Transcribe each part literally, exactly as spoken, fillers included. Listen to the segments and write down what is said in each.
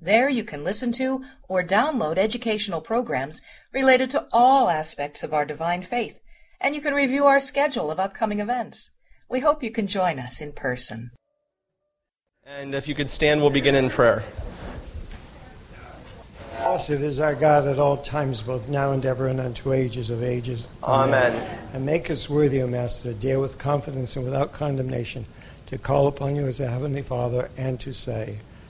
There you can listen to or download educational programs related to all aspects of our divine faith, and you can review our schedule of upcoming events. We hope you can join us in person. And if you could stand, we'll begin in prayer. Blessed is our God at all times, both now and ever, and unto ages of ages. Amen. Amen. And make us worthy, O Master, to deal with confidence and without condemnation, to call upon you as a heavenly Father, and to say,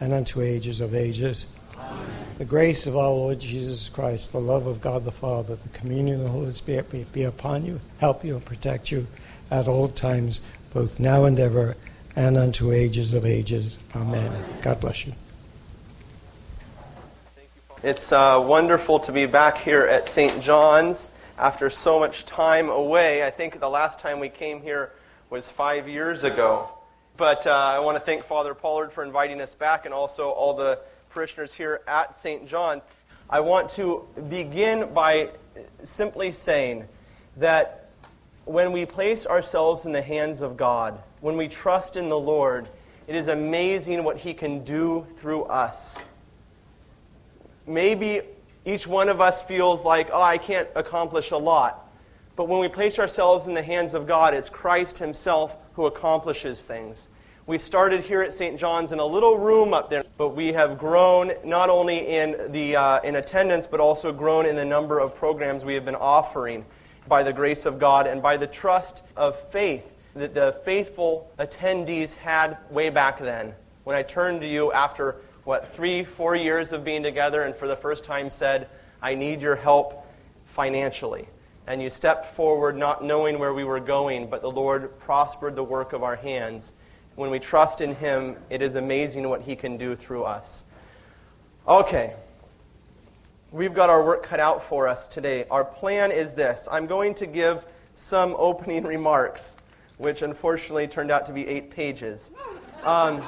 and unto ages of ages. Amen. The grace of our Lord Jesus Christ, the love of God the Father, the communion of the Holy Spirit be upon you, help you, and protect you at all times, both now and ever, and unto ages of ages. Amen. Amen. God bless you. It's uh, wonderful to be back here at Saint John's after so much time away. I think the last time we came here was five years ago. But uh, I want to thank Father Pollard for inviting us back and also all the parishioners here at Saint John's. I want to begin by simply saying that when we place ourselves in the hands of God, when we trust in the Lord, it is amazing what He can do through us. Maybe each one of us feels like, oh, I can't accomplish a lot. But when we place ourselves in the hands of God, it's Christ Himself who accomplishes things. We started here at Saint John's in a little room up there, but we have grown not only in the uh, in attendance, but also grown in the number of programs we have been offering by the grace of God and by the trust of faith that the faithful attendees had way back then. When I turned to you after, what, three, four years of being together and for the first time said, I need your help financially. And you stepped forward not knowing where we were going, but the Lord prospered the work of our hands. When we trust in Him, it is amazing what He can do through us. Okay. We've got our work cut out for us today. Our plan is this. I'm going to give some opening remarks, which unfortunately turned out to be eight pages. Um,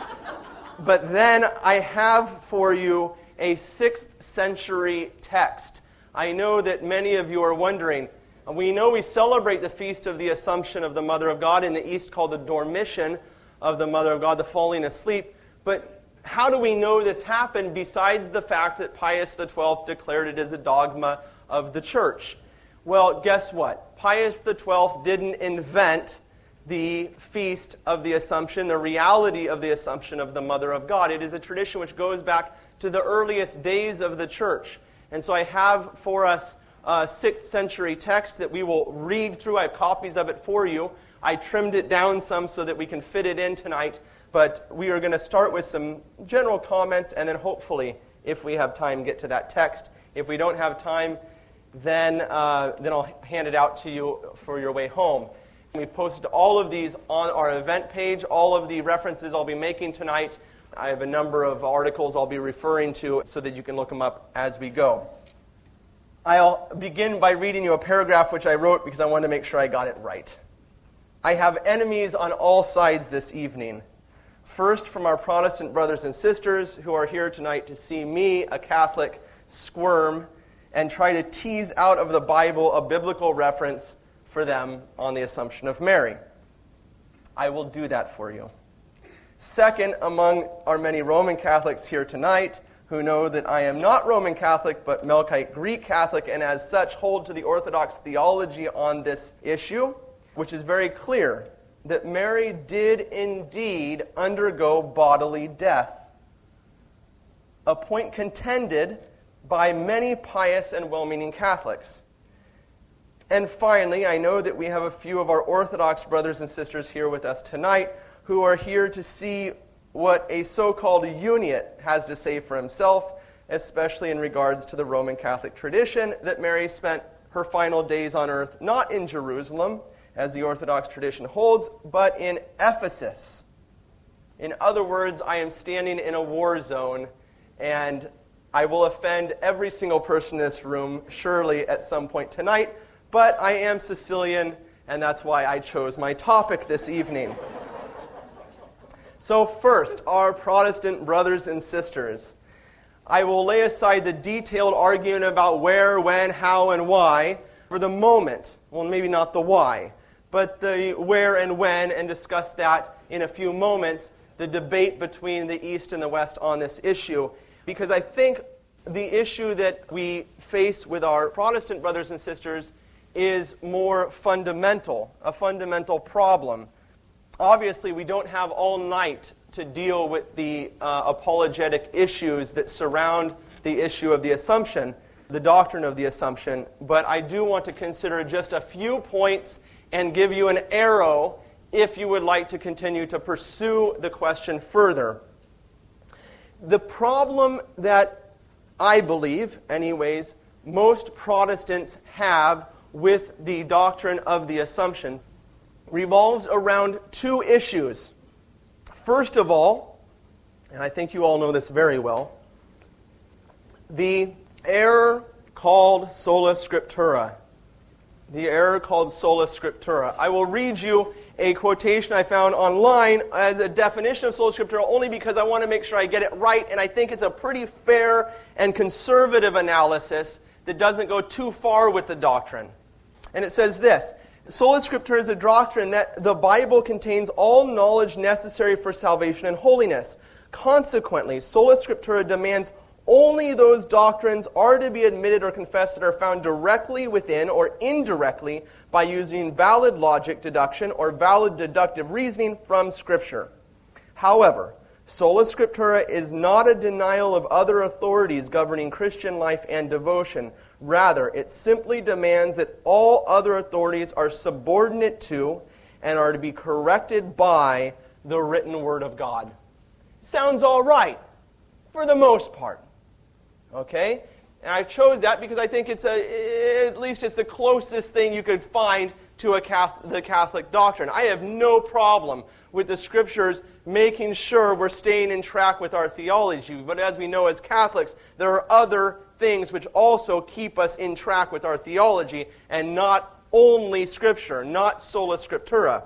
but then I have for you a sixth century text. I know that many of you are wondering, we know we celebrate the Feast of the Assumption of the Mother of God in the East called the Dormition of the Mother of God, the falling asleep. But how do we know this happened besides the fact that Pius the twelfth declared it as a dogma of the Church? Well, guess what? Pius the twelfth didn't invent the Feast of the Assumption, the reality of the Assumption of the Mother of God. It is a tradition which goes back to the earliest days of the Church. And so I have for us a sixth century text that we will read through. I have copies of it for you. I trimmed it down some so that we can fit it in tonight. But we are going to start with some general comments and then hopefully, if we have time, get to that text. If we don't have time, then uh, then I'll hand it out to you for your way home. We posted all of these on our event page. All of the references I'll be making tonight, I have a number of articles I'll be referring to so that you can look them up as we go. I'll begin by reading you a paragraph which I wrote because I wanted to make sure I got it right. I have enemies on all sides this evening. First, from our Protestant brothers and sisters who are here tonight to see me, a Catholic, squirm and try to tease out of the Bible a biblical reference for them on the Assumption of Mary. I will do that for you. Second, among our many Roman Catholics here tonight who know that I am not Roman Catholic but Melkite Greek Catholic and as such hold to the Orthodox theology on this issue, which is very clear that Mary did indeed undergo bodily death, a point contended by many pious and well-meaning Catholics. And finally, I know that we have a few of our Orthodox brothers and sisters here with us tonight who are here to see what a so-called uniate has to say for himself, especially in regards to the Roman Catholic tradition that Mary spent her final days on earth not in Jerusalem, as the Orthodox tradition holds, but in Ephesus. In other words, I am standing in a war zone, and I will offend every single person in this room, surely, at some point tonight, but I am Sicilian, and that's why I chose my topic this evening. So first, our Protestant brothers and sisters. I will lay aside the detailed argument about where, when, how, and why for the moment. Well, maybe not the why, but the where and when, and discuss that in a few moments, the debate between the East and the West on this issue. Because I think the issue that we face with our Protestant brothers and sisters is more fundamental, a fundamental problem. Obviously, we don't have all night to deal with the uh, apologetic issues that surround the issue of the assumption, the doctrine of the assumption, but I do want to consider just a few points and give you an arrow if you would like to continue to pursue the question further. The problem that I believe, anyways, most Protestants have with the doctrine of the assumption revolves around two issues. First of all, and I think you all know this very well, the error called sola scriptura. The error called sola scriptura. I will read you a quotation I found online as a definition of sola scriptura only because I want to make sure I get it right, and I think it's a pretty fair and conservative analysis that doesn't go too far with the doctrine. And it says this: sola scriptura is a doctrine that the Bible contains all knowledge necessary for salvation and holiness. Consequently, sola scriptura demands only those doctrines are to be admitted or confessed that are found directly within or indirectly by using valid logic deduction or valid deductive reasoning from Scripture. However, sola scriptura is not a denial of other authorities governing Christian life and devotion. Rather, it simply demands that all other authorities are subordinate to and are to be corrected by the written Word of God. Sounds all right, for the most part. Okay? And I chose that because I think it's a, at least it's the closest thing you could find to a Catholic, the Catholic doctrine. I have no problem with the Scriptures making sure we're staying in track with our theology. But as we know as Catholics, there are other things which also keep us in track with our theology, and not only Scripture, not sola scriptura.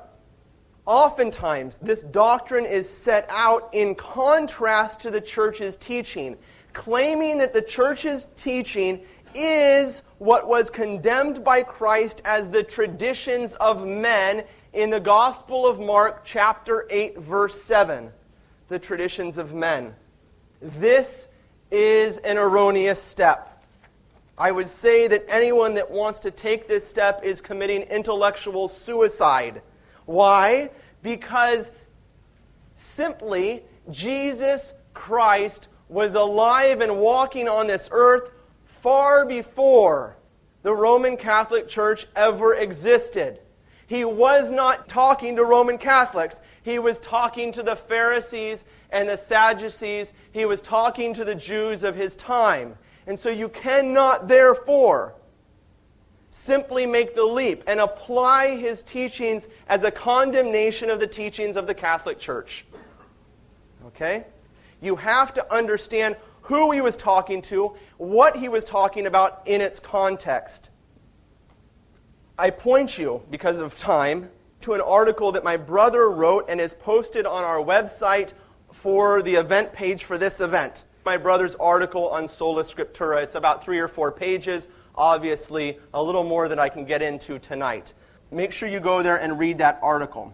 Oftentimes, this doctrine is set out in contrast to the Church's teaching, claiming that the Church's teaching is what was condemned by Christ as the traditions of men in the Gospel of Mark, chapter eight, verse seven. The traditions of men. This is an erroneous step. I would say that anyone that wants to take this step is committing intellectual suicide. Why? Because simply Jesus Christ was alive and walking on this earth far before the Roman Catholic Church ever existed. He was not talking to Roman Catholics. He was talking to the Pharisees and the Sadducees. He was talking to the Jews of his time. And so you cannot, therefore, simply make the leap and apply his teachings as a condemnation of the teachings of the Catholic Church. Okay? You have to understand who he was talking to, what he was talking about in its context. I point you, because of time, to an article that my brother wrote and is posted on our website for the event page for this event. My brother's article on sola scriptura. It's about three or four pages, obviously a little more than I can get into tonight. Make sure you go there and read that article.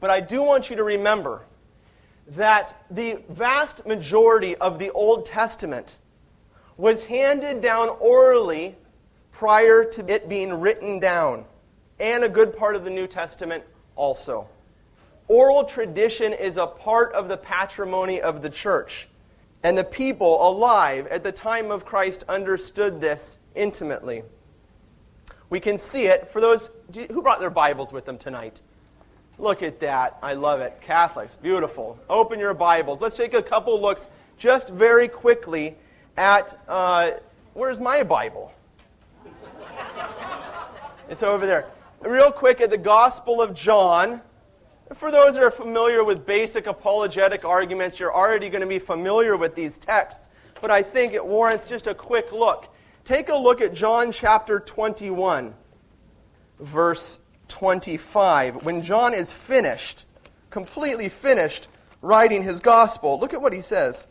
But I do want you to remember that the vast majority of the Old Testament was handed down orally prior to it being written down, and a good part of the New Testament also. Oral tradition is a part of the patrimony of the Church, and the people alive at the time of Christ understood this intimately. We can see it for those who brought their Bibles with them tonight. Look at that. I love it. Catholics, beautiful. Open your Bibles. Let's take a couple looks just very quickly at, uh, where's my Bible? It's over there. Real quick at the Gospel of John. For those that are familiar with basic apologetic arguments, you're already going to be familiar with these texts, but I think it warrants just a quick look. Take a look at John chapter twenty-one, verse twenty-five. When John is finished, completely finished, writing his gospel, look at what he says.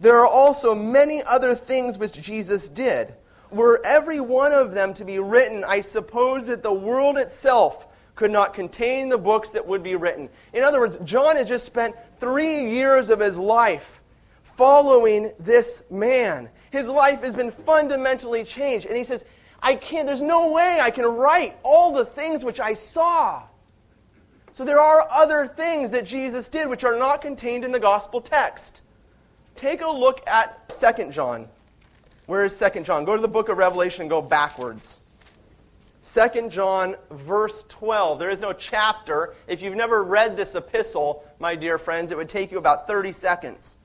There are also many other things which Jesus did. Were every one of them to be written, I suppose that the world itself could not contain the books that would be written. In other words, John has just spent three years of his life following this man. His life has been fundamentally changed. And he says, I can't, there's no way I can write all the things which I saw. So there are other things that Jesus did which are not contained in the gospel text. Take a look at Second John. Where is Second John? Go to the book of Revelation and go backwards. Second John, verse twelve. There is no chapter. If you've never read this epistle, my dear friends, it would take you about thirty seconds.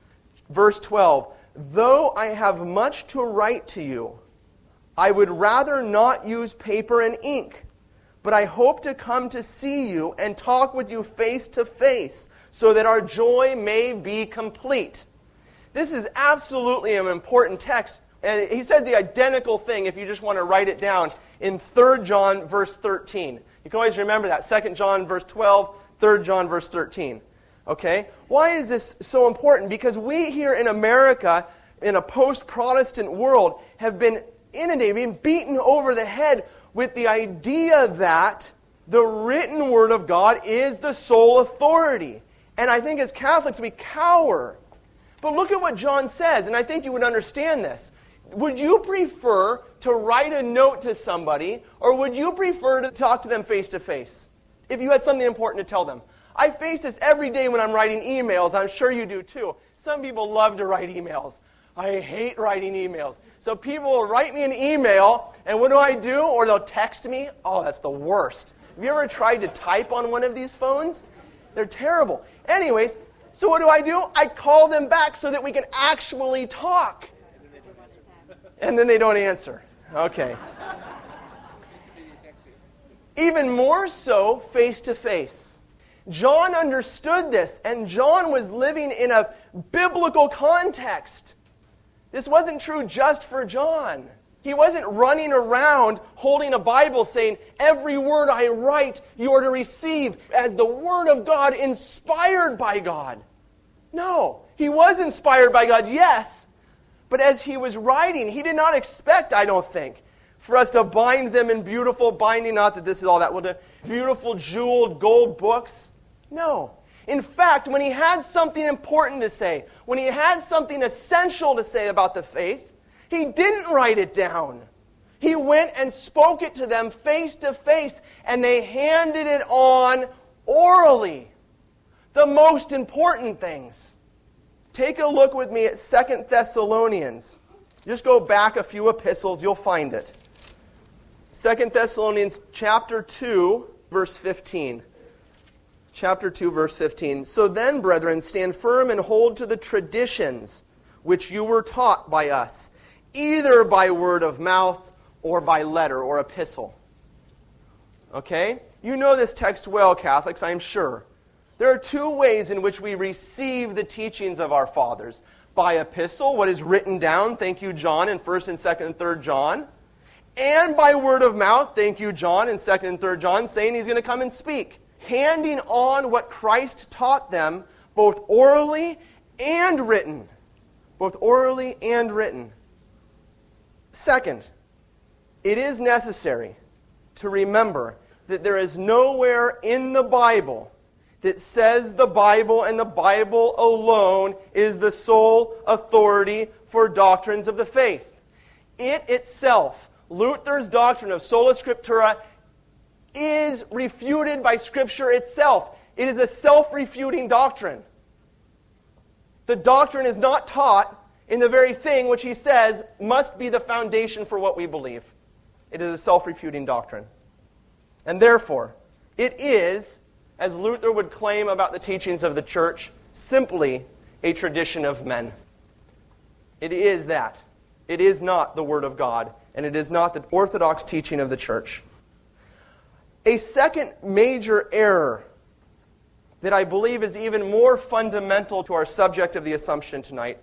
Verse twelve. Though I have much to write to you, I would rather not use paper and ink, but I hope to come to see you and talk with you face to face, so that our joy may be complete. This is absolutely an important text. And he says the identical thing, if you just want to write it down, in Third John verse thirteen. You can always remember that. Second John verse twelve, Third John verse thirteen. Okay? Why is this so important? Because we here in America, in a post-Protestant world, have been inundated, being beaten over the head with the idea that the written Word of God is the sole authority. And I think as Catholics we cower. But look at what John says, and I think you would understand this. Would you prefer to write a note to somebody, or would you prefer to talk to them face to face if you had something important to tell them? I face this every day when I'm writing emails, and I'm sure you do too. Some people love to write emails. I hate writing emails. So people will write me an email, and what do I do? Or they'll text me. Oh, that's the worst. Have you ever tried to type on one of these phones? They're terrible. Anyways, so what do I do? I call them back so that we can actually talk. And then they don't answer. Okay. Even more so, face to face. John understood this, and John was living in a biblical context. This wasn't true just for John. He wasn't running around holding a Bible saying, every word I write you are to receive as the Word of God inspired by God. No, he was inspired by God, yes. But as he was writing, he did not expect, I don't think, for us to bind them in beautiful binding, not that this is all that, well, beautiful jeweled gold books. No. In fact, when he had something important to say, when he had something essential to say about the faith, he didn't write it down. He went and spoke it to them face to face, and they handed it on orally. The most important things. Take a look with me at Second Thessalonians. Just go back a few epistles, you'll find it. Second Thessalonians chapter two, verse fifteen. Chapter two, verse fifteen. So then, brethren, stand firm and hold to the traditions which you were taught by us, either by word of mouth or by letter or epistle. Okay? You know this text well, Catholics, I'm sure. There are two ways in which we receive the teachings of our fathers. By epistle, what is written down, thank you, John, in First and Second and Third John. And by word of mouth, thank you, John, in Second and Third John, saying he's going to come and speak. Handing on what Christ taught them, both orally and written. Both orally and written. Second, it is necessary to remember that there is nowhere in the Bible that says the Bible and the Bible alone is the sole authority for doctrines of the faith. It itself, Luther's doctrine of sola scriptura, is refuted by Scripture itself. It is a self-refuting doctrine. The doctrine is not taught in the very thing which he says must be the foundation for what we believe. It is a self-refuting doctrine. And therefore, it is, as Luther would claim about the teachings of the church, simply a tradition of men. It is that. It is not the Word of God, and it is not the Orthodox teaching of the church. A second major error that I believe is even more fundamental to our subject of the Assumption tonight,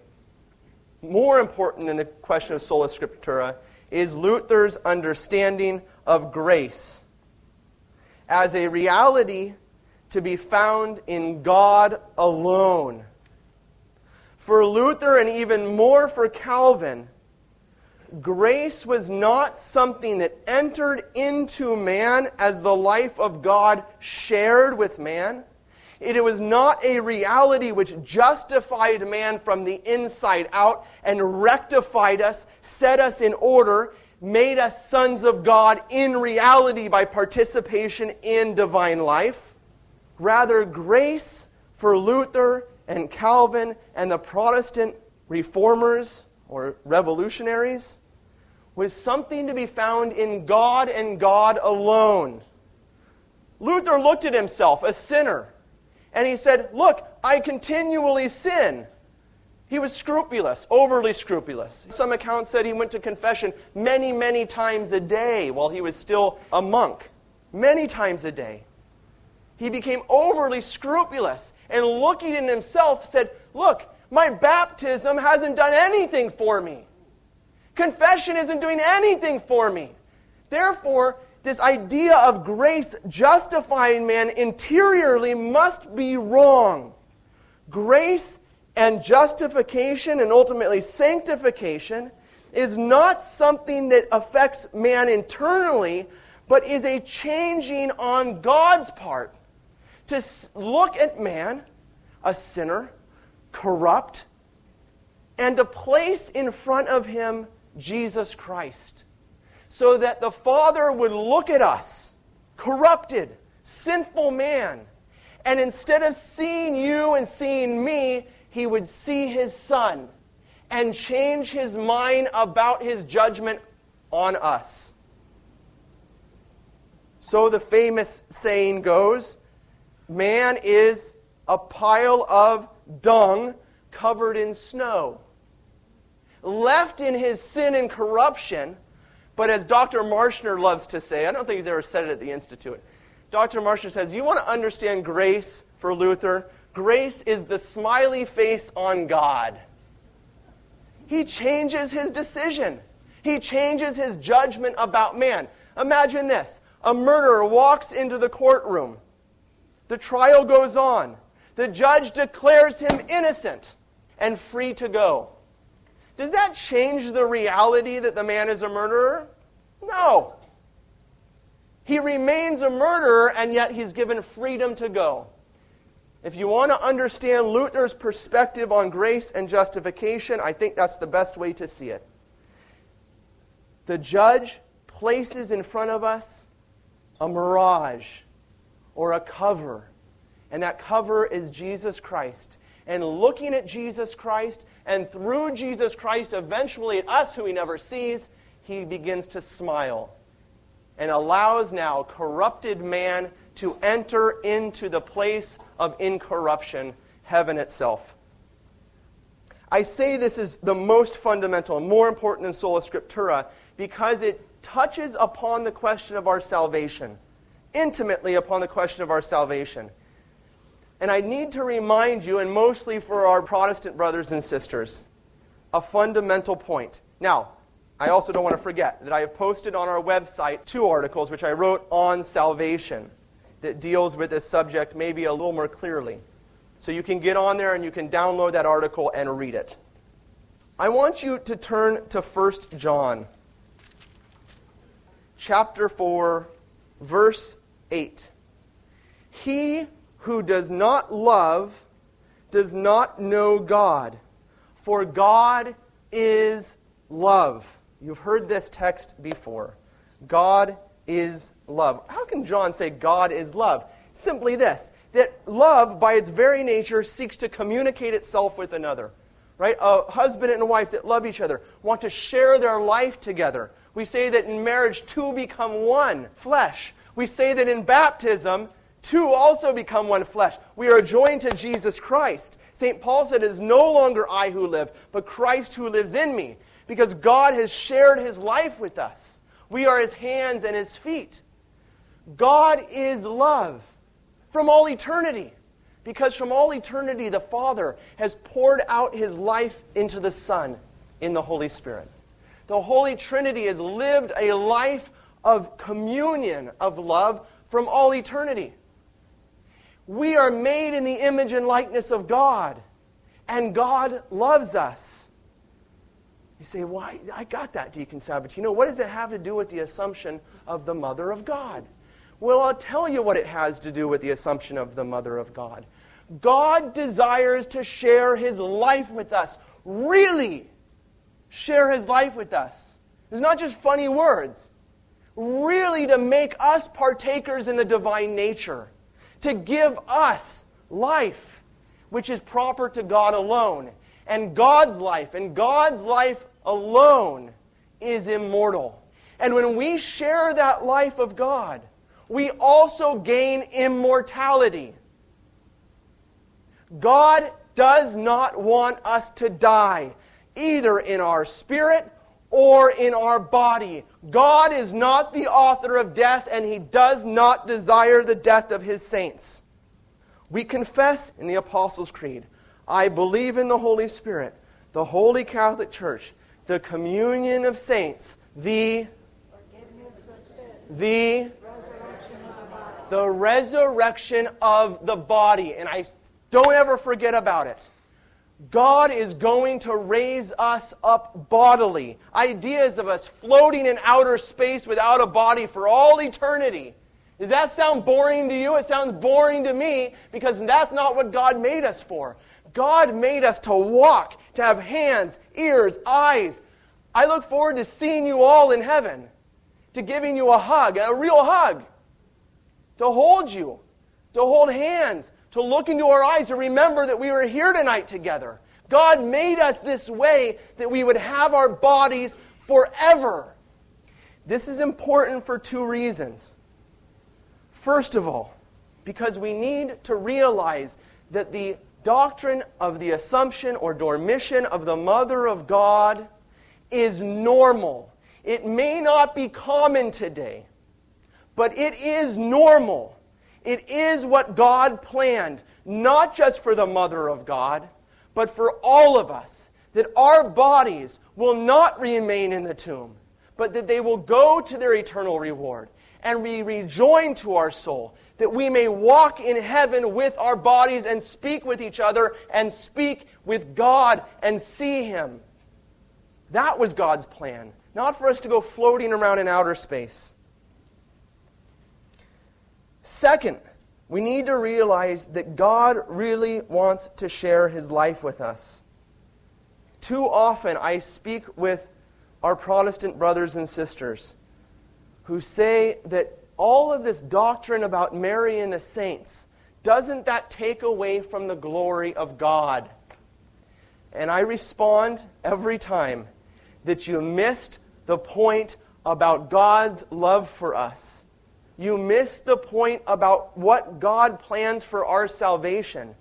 more important than the question of sola scriptura, is Luther's understanding of grace as a reality to be found in God alone. For Luther, and even more for Calvin, grace was not something that entered into man as the life of God shared with man. It was not a reality which justified man from the inside out and rectified us, set us in order, made us sons of God in reality by participation in divine life. Rather, grace for Luther and Calvin and the Protestant reformers or revolutionaries was something to be found in God and God alone. Luther looked at himself, a sinner, and he said, look, I continually sin. He was scrupulous, overly scrupulous. Some accounts said he went to confession many, many times a day while he was still a monk. Many times a day. He became overly scrupulous and looking at himself said, look, my baptism hasn't done anything for me. Confession isn't doing anything for me. Therefore, this idea of grace justifying man interiorly must be wrong. Grace and justification and ultimately sanctification is not something that affects man internally, but is a changing on God's part to look at man, a sinner, corrupt, and to place in front of him Jesus Christ, so that the Father would look at us, corrupted, sinful man, and instead of seeing you and seeing me, he would see his Son and change his mind about his judgment on us. So the famous saying goes, man is a pile of dung covered in snow, left in his sin and corruption. But as Doctor Marshner loves to say, I don't think he's ever said it at the Institute. Doctor Marshner says, you want to understand grace for Luther? Grace is the smiley face on God. He changes his decision. He changes his judgment about man. Imagine this. A murderer walks into the courtroom. The trial goes on. The judge declares him innocent and free to go. Does that change the reality that the man is a murderer? No. He remains a murderer, and yet he's given freedom to go. If you want to understand Luther's perspective on grace and justification, I think that's the best way to see it. The judge places in front of us a mirage or a cover, and that cover is Jesus Christ. And looking at Jesus Christ, and through Jesus Christ, eventually at us who he never sees, he begins to smile and allows now corrupted man to enter into the place of incorruption, heaven itself. I say this is the most fundamental, more important than sola scriptura, because it touches upon the question of our salvation, intimately upon the question of our salvation. And I need to remind you, and mostly for our Protestant brothers and sisters, a fundamental point. Now, I also don't want to forget that I have posted on our website two articles which I wrote on salvation that deals with this subject maybe a little more clearly. So you can get on there and you can download that article and read it. I want you to turn to First John, chapter four, verse eight. He who does not love does not know God, for God is love. You've heard this text before. God is love. How can John say God is love? Simply this, that love by its very nature seeks to communicate itself with another. Right? A husband and a wife that love each other want to share their life together, We say that in marriage, two become one flesh. We say that in baptism, two also become one flesh. We are joined to Jesus Christ. Saint Paul said, "It is no longer I who live, but Christ who lives in me," because God has shared his life with us. We are his hands and his feet. God is love from all eternity, because from all eternity the Father has poured out his life into the Son in the Holy Spirit. The Holy Trinity has lived a life of communion of love from all eternity. We are made in the image and likeness of God, and God loves us. You say, "Why? I got that, Deacon Sabatino. What does it have to do with the assumption of the Mother of God?" Well, I'll tell you what it has to do with the assumption of the Mother of God. God desires to share his life with us. Really share his life with us. It's not just funny words. Really to make us partakers in the divine nature. To give us life, which is proper to God alone. And God's life, and God's life alone, is immortal. And when we share that life of God, we also gain immortality. God does not want us to die, either in our spirit or in our body. God is not the author of death, and he does not desire the death of his saints. We confess in the Apostles' Creed, "I believe in the Holy Spirit, the Holy Catholic Church, the communion of saints, the forgiveness of sins, the The resurrection of the body." And I don't ever forget about it. God is going to raise us up bodily. Ideas of us floating in outer space without a body for all eternity. Does that sound boring to you? It sounds boring to me, because that's not what God made us for. God made us to walk, to have hands, ears, eyes. I look forward to seeing you all in heaven, to giving you a hug, a real hug. To hold you, to hold hands, to look into our eyes, to remember that we were here tonight together. God made us this way that we would have our bodies forever. This is important for two reasons. First of all, because we need to realize that the doctrine of the assumption or dormition of the Mother of God is normal. It may not be common today, but it is normal. It is what God planned, not just for the Mother of God, but for all of us, that our bodies will not remain in the tomb, but that they will go to their eternal reward and be rejoined to our soul, that we may walk in heaven with our bodies and speak with each other and speak with God and see Him. That was God's plan, not for us to go floating around in outer space. Second, we need to realize that God really wants to share his life with us. Too often I speak with our Protestant brothers and sisters who say that all of this doctrine about Mary and the saints, doesn't that take away from the glory of God? And I respond every time that you missed the point about God's love for us. You miss the point about what God plans for our salvation.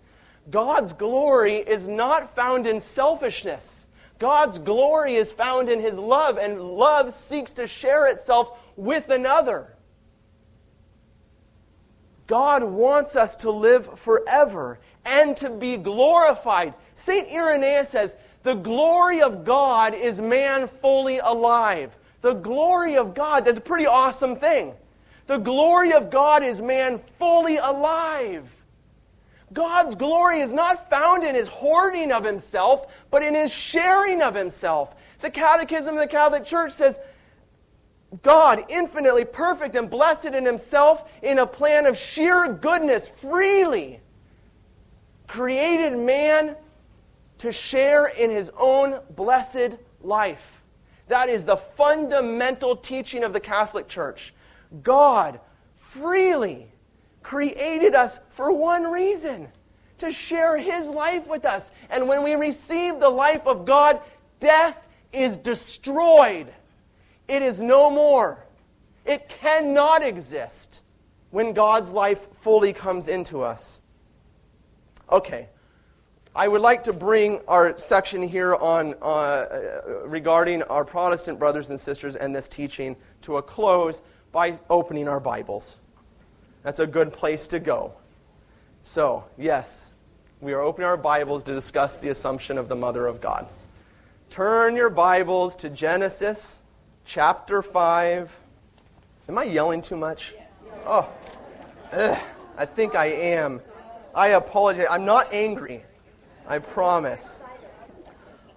God's glory is not found in selfishness. God's glory is found in his love, and love seeks to share itself with another. God wants us to live forever and to be glorified. Saint Irenaeus says, "The glory of God is man fully alive." The glory of God, that's a pretty awesome thing. The glory of God is man fully alive. God's glory is not found in his hoarding of himself, but in his sharing of himself. The Catechism of the Catholic Church says, God, infinitely perfect and blessed in himself, in a plan of sheer goodness, freely created man to share in his own blessed life. That is the fundamental teaching of the Catholic Church. God freely created us for one reason, to share his life with us. And when we receive the life of God, death is destroyed. It is no more. It cannot exist when God's life fully comes into us. Okay, I would like to bring our section here on uh, regarding our Protestant brothers and sisters and this teaching to a close by opening our Bibles. That's a good place to go. So, yes, we are opening our Bibles to discuss the Assumption of the Mother of God. Turn your Bibles to Genesis chapter five. Am I yelling too much? Oh, ugh, I think I am. I apologize. I'm not angry. I promise.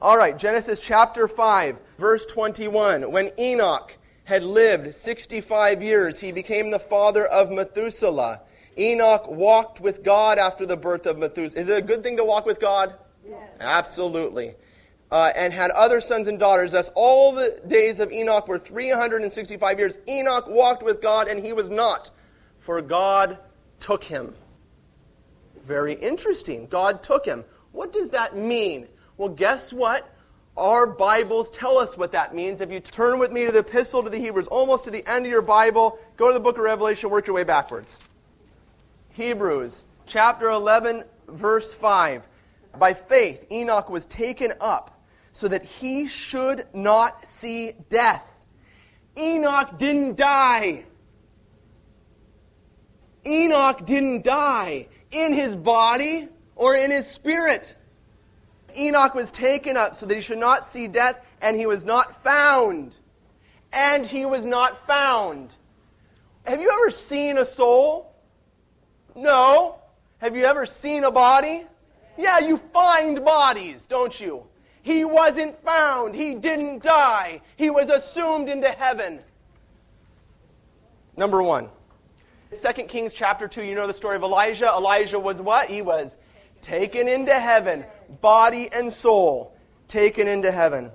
All right, Genesis chapter five, verse twenty-one. When Enoch had lived sixty-five years, he became the father of Methuselah. Enoch walked with God after the birth of Methuselah. Is it a good thing to walk with God? Yes. Absolutely. Uh, and had other sons and daughters. Thus, all the days of Enoch were three hundred sixty-five years. Enoch walked with God, and he was not, for God took him. Very interesting. God took him. What does that mean? Well, guess what? Our Bibles tell us what that means. If you turn with me to the Epistle to the Hebrews, almost to the end of your Bible, go to the book of Revelation, work your way backwards. Hebrews, chapter eleven, verse five. By faith, Enoch was taken up so that he should not see death. Enoch didn't die. Enoch didn't die in his body or in his spirit. Enoch was taken up so that he should not see death, and he was not found. And he was not found. Have you ever seen a soul? No. Have you ever seen a body? Yeah, you find bodies, don't you? He wasn't found. He didn't die. He was assumed into heaven. Number one. Second Kings chapter two, you know the story of Elijah. Elijah was what? He was taken into heaven. Body and soul taken into heaven.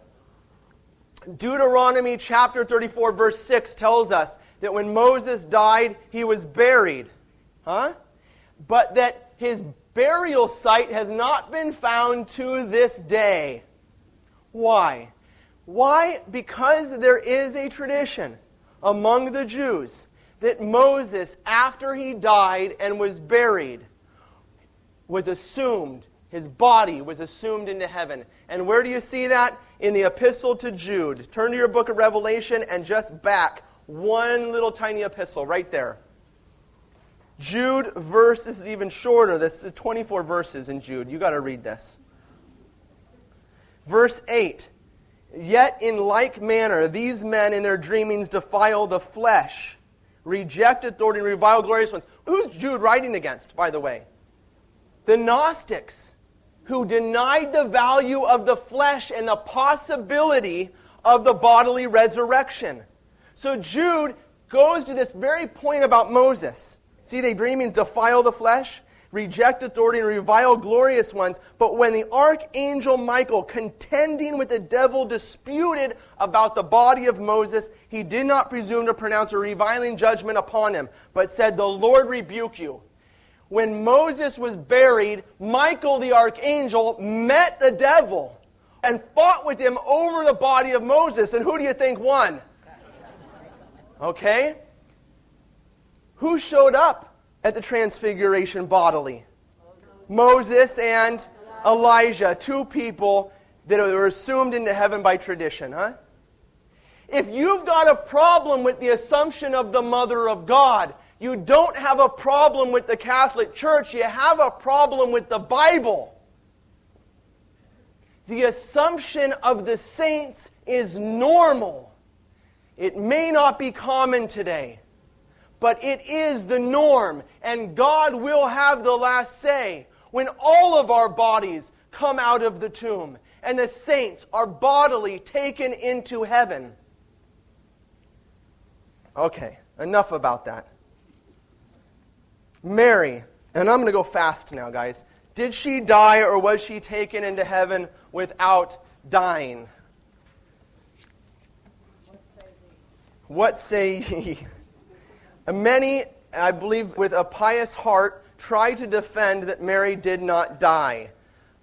Deuteronomy chapter thirty-four, verse six tells us that when Moses died, he was buried. Huh? But that his burial site has not been found to this day. Why? Why? Because there is a tradition among the Jews that Moses, after he died and was buried, was assumed, his body was assumed into heaven. And where do you see that? In the Epistle to Jude. Turn to your book of Revelation and just back one little tiny epistle right there. Jude verse, this is even shorter. This is twenty-four verses in Jude. You've got to read this. Verse eight. Yet in like manner these men in their dreamings defile the flesh, reject authority, and revile glorious ones. Who's Jude writing against, by the way? The Gnostics, who denied the value of the flesh and the possibility of the bodily resurrection. So Jude goes to this very point about Moses. See, they dreamings defile the flesh, reject authority, and revile glorious ones. But when the archangel Michael, contending with the devil, disputed about the body of Moses, he did not presume to pronounce a reviling judgment upon him, but said, "The Lord rebuke you." When Moses was buried, Michael the archangel met the devil and fought with him over the body of Moses. And who do you think won? Okay? Who showed up at the transfiguration bodily? Moses and Elijah, two people that were assumed into heaven by tradition, huh? If you've got a problem with the Assumption of the Mother of God, you don't have a problem with the Catholic Church. You have a problem with the Bible. The assumption of the saints is normal. It may not be common today, but it is the norm, and God will have the last say when all of our bodies come out of the tomb and the saints are bodily taken into heaven. Okay, enough about that. Mary, and I'm going to go fast now, guys. Did she die, or was she taken into heaven without dying? What say ye? What say ye? Many, I believe, with a pious heart, try to defend that Mary did not die.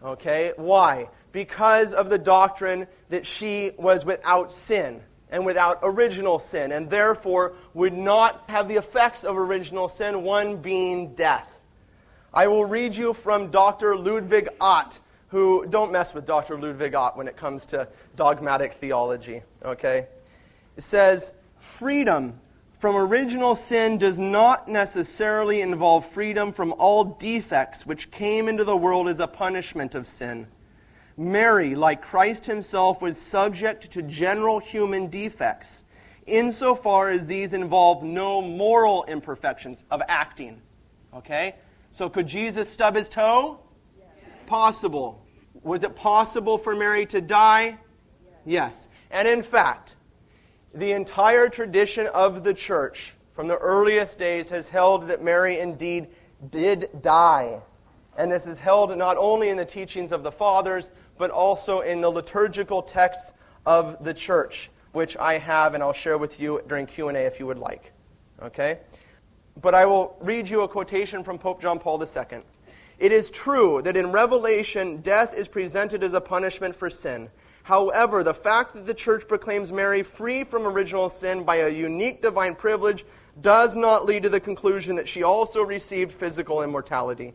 Okay? Why? Because of the doctrine that she was without sin. and without original sin, and therefore would not have the effects of original sin, one being death. I will read you from Doctor Ludwig Ott, who, don't mess with Doctor Ludwig Ott when it comes to dogmatic theology, okay? It says, freedom from original sin does not necessarily involve freedom from all defects which came into the world as a punishment of sin. Mary, like Christ himself, was subject to general human defects, insofar as these involve no moral imperfections of acting. Okay? So could Jesus stub his toe? Yes. Possible. Was it possible for Mary to die? Yes. Yes. And in fact, the entire tradition of the church from the earliest days has held that Mary indeed did die. And this is held not only in the teachings of the fathers, but also in the liturgical texts of the church, which I have and I'll share with you during Q and A if you would like. Okay? But I will read you a quotation from Pope John Paul the Second. It is true that in Revelation, death is presented as a punishment for sin. However, the fact that the church proclaims Mary free from original sin by a unique divine privilege does not lead to the conclusion that she also received physical immortality.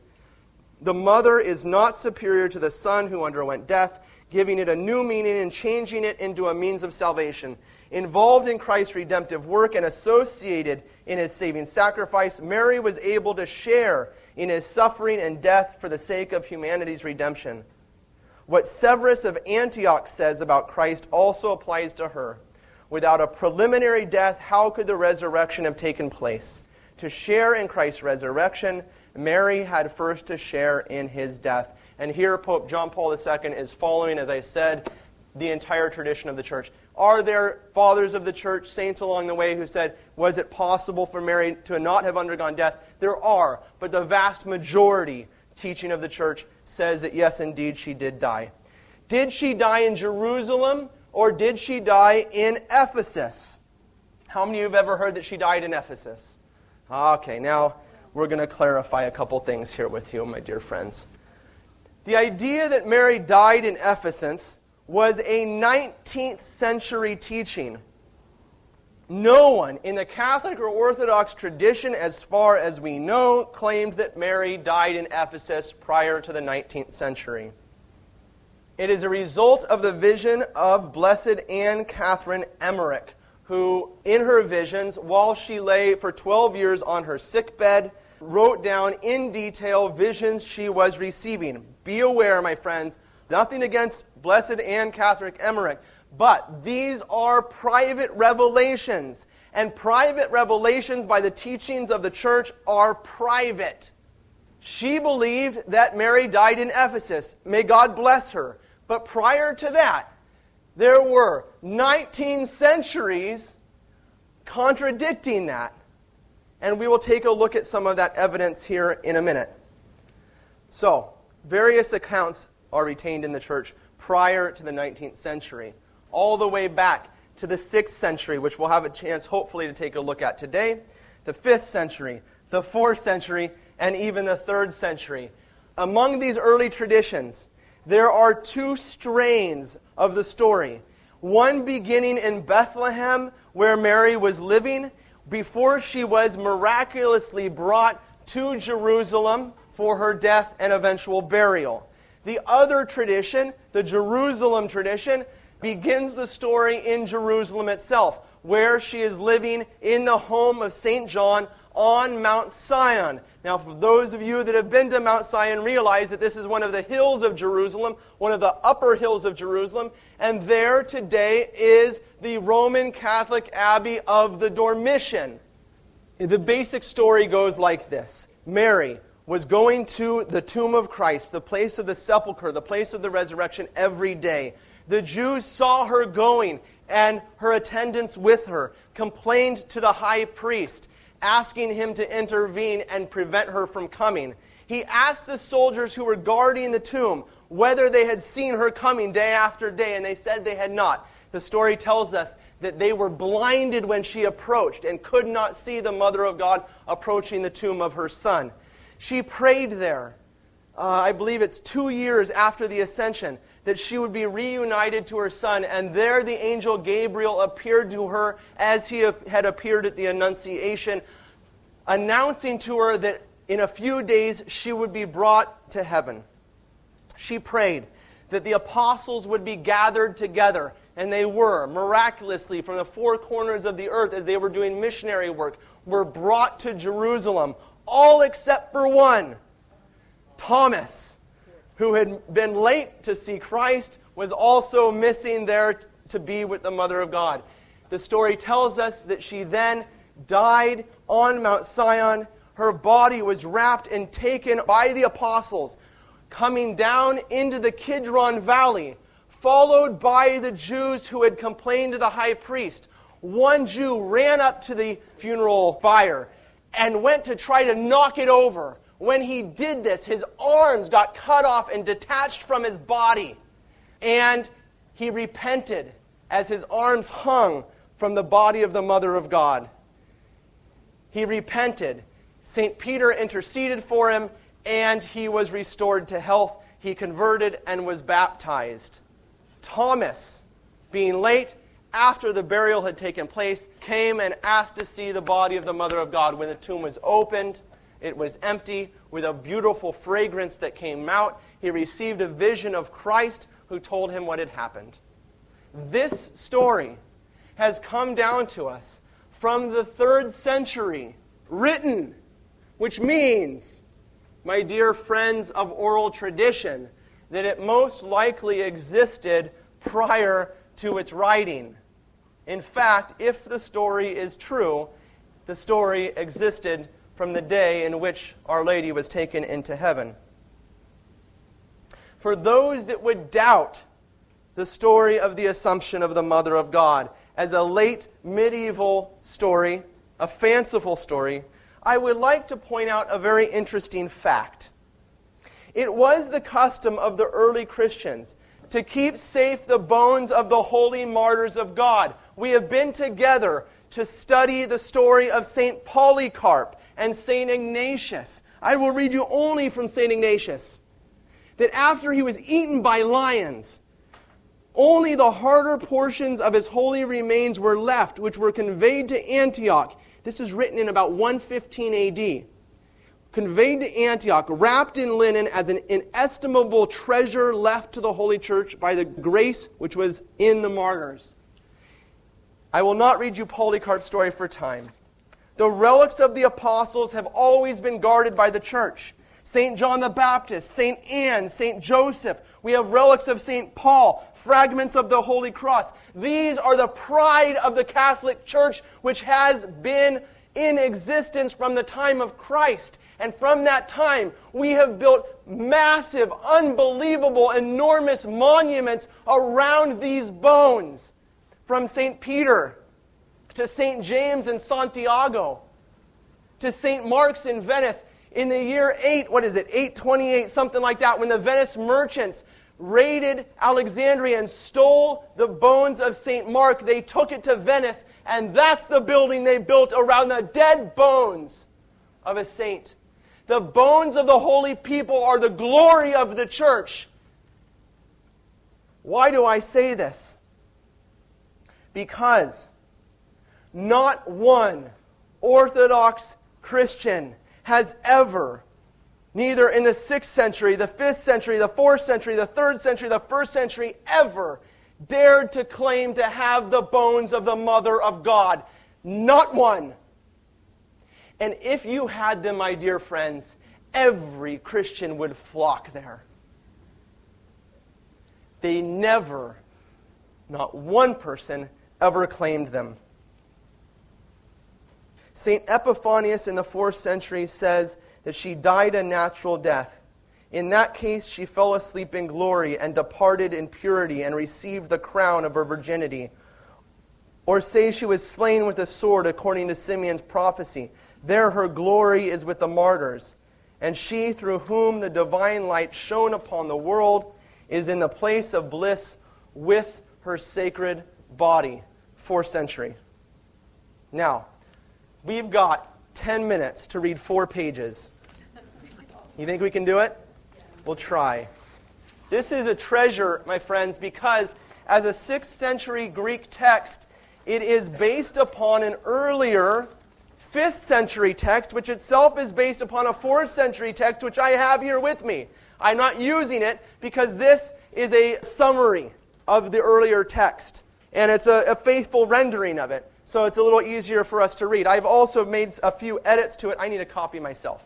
The mother is not superior to the son who underwent death, giving it a new meaning and changing it into a means of salvation. Involved in Christ's redemptive work and associated in his saving sacrifice, Mary was able to share in his suffering and death for the sake of humanity's redemption. What Severus of Antioch says about Christ also applies to her. Without a preliminary death, how could the resurrection have taken place? To share in Christ's resurrection, Mary had first to share in his death. And here Pope John Paul the Second is following, as I said, the entire tradition of the church. Are there fathers of the church, saints along the way, who said, was it possible for Mary to not have undergone death? There are, but the vast majority teaching of the church says that yes, indeed, she did die. Did she die in Jerusalem or did she die in Ephesus? How many of you have ever heard that she died in Ephesus? Okay, now we're going to clarify a couple things here with you, my dear friends. The idea that Mary died in Ephesus was a nineteenth century teaching. No one in the Catholic or Orthodox tradition, as far as we know, claimed that Mary died in Ephesus prior to the nineteenth century. It is a result of the vision of Blessed Anne Catherine Emmerich, who, in her visions, while she lay for twelve years on her sickbed, wrote down in detail visions she was receiving. Be aware, my friends, nothing against Blessed Anne Catherine Emmerich, but these are private revelations, and private revelations by the teachings of the church are private. She believed that Mary died in Ephesus. May God bless her. But prior to that, there were nineteen centuries contradicting that. And we will take a look at some of that evidence here in a minute. So, various accounts are retained in the church prior to the nineteenth century, all the way back to the sixth century, which we'll have a chance, hopefully, to take a look at today, the fifth century, the fourth century, and even the third century. Among these early traditions, there are two strains of the story, one beginning in Bethlehem, where Mary was living, before she was miraculously brought to Jerusalem for her death and eventual burial. The other tradition, the Jerusalem tradition, begins the story in Jerusalem itself, where she is living in the home of Saint John on Mount Zion. Now, for those of you that have been to Mount Zion, realize that this is one of the hills of Jerusalem, one of the upper hills of Jerusalem, and there today is the Roman Catholic Abbey of the Dormition. The basic story goes like this. Mary was going to the tomb of Christ, the place of the sepulchre, the place of the resurrection every day. The Jews saw her going, and her attendants with her complained to the high priest, asking him to intervene and prevent her from coming. He asked the soldiers who were guarding the tomb whether they had seen her coming day after day, and they said they had not. The story tells us that they were blinded when she approached and could not see the Mother of God approaching the tomb of her son. She prayed there uh, I believe it's two years after the ascension, that she would be reunited to her son, and there the angel Gabriel appeared to her as he had appeared at the Annunciation, announcing to her that in a few days she would be brought to heaven. She prayed that the apostles would be gathered together, and they were, miraculously, from the four corners of the earth, as they were doing missionary work, were brought to Jerusalem, all except for one, Thomas, who had been late to see Christ, was also missing there to be with the Mother of God. The story tells us that she then died on Mount Zion. Her body was wrapped and taken by the apostles, coming down into the Kidron Valley, followed by the Jews who had complained to the high priest. One Jew ran up to the funeral pyre and went to try to knock it over. When he did this, his arms got cut off and detached from his body. And he repented as his arms hung from the body of the Mother of God. He repented. Saint Peter interceded for him, and he was restored to health. He converted and was baptized. Thomas, being late, after the burial had taken place, came and asked to see the body of the Mother of God. When the tomb was opened, it was empty, with a beautiful fragrance that came out. He received a vision of Christ, who told him what had happened. This story has come down to us from the third century, written, which means, my dear friends of oral tradition, that it most likely existed prior to its writing. In fact, if the story is true, the story existed from the day in which Our Lady was taken into heaven. For those that would doubt the story of the Assumption of the Mother of God as a late medieval story, a fanciful story, I would like to point out a very interesting fact. It was the custom of the early Christians to keep safe the bones of the holy martyrs of God. We have been together to study the story of Saint Polycarp and Saint Ignatius. I will read you only from Saint Ignatius, that after he was eaten by lions, only the harder portions of his holy remains were left, which were conveyed to Antioch. This is written in about one fifteen A D. Conveyed to Antioch, wrapped in linen as an inestimable treasure left to the Holy Church by the grace which was in the martyrs. I will not read you Polycarp's story for time. The relics of the apostles have always been guarded by the church. Saint John the Baptist, Saint Anne, Saint Joseph. We have relics of Saint Paul, fragments of the Holy Cross. These are the pride of the Catholic Church, which has been in existence from the time of Christ. And from that time, we have built massive, unbelievable, enormous monuments around these bones. From Saint Peter to Saint James in Santiago, to Saint Mark's in Venice. In the year eight, what is it, eight twenty-eight, something like that, when the Venice merchants raided Alexandria and stole the bones of Saint Mark, they took it to Venice, and that's the building they built around the dead bones of a saint. The bones of the holy people are the glory of the church. Why do I say this? Because not one Orthodox Christian has ever, neither in the sixth century, the fifth century, the fourth century, the third century, the first century, ever dared to claim to have the bones of the Mother of God. Not one. And if you had them, my dear friends, every Christian would flock there. They never, not one person, ever claimed them. Saint Epiphanius in the fourth century says that she died a natural death. In that case, she fell asleep in glory and departed in purity and received the crown of her virginity. Or say she was slain with a sword according to Simeon's prophecy. There her glory is with the martyrs. And she, through whom the divine light shone upon the world, is in the place of bliss with her sacred body. fourth century. Now, we've got ten minutes to read four pages. You think we can do it? We'll try. This is a treasure, my friends, because as a sixth century Greek text, it is based upon an earlier fifth century text, which itself is based upon a fourth century text, which I have here with me. I'm not using it because this is a summary of the earlier text, and it's a, a faithful rendering of it, so it's a little easier for us to read. I've also made a few edits to it. I need a copy myself.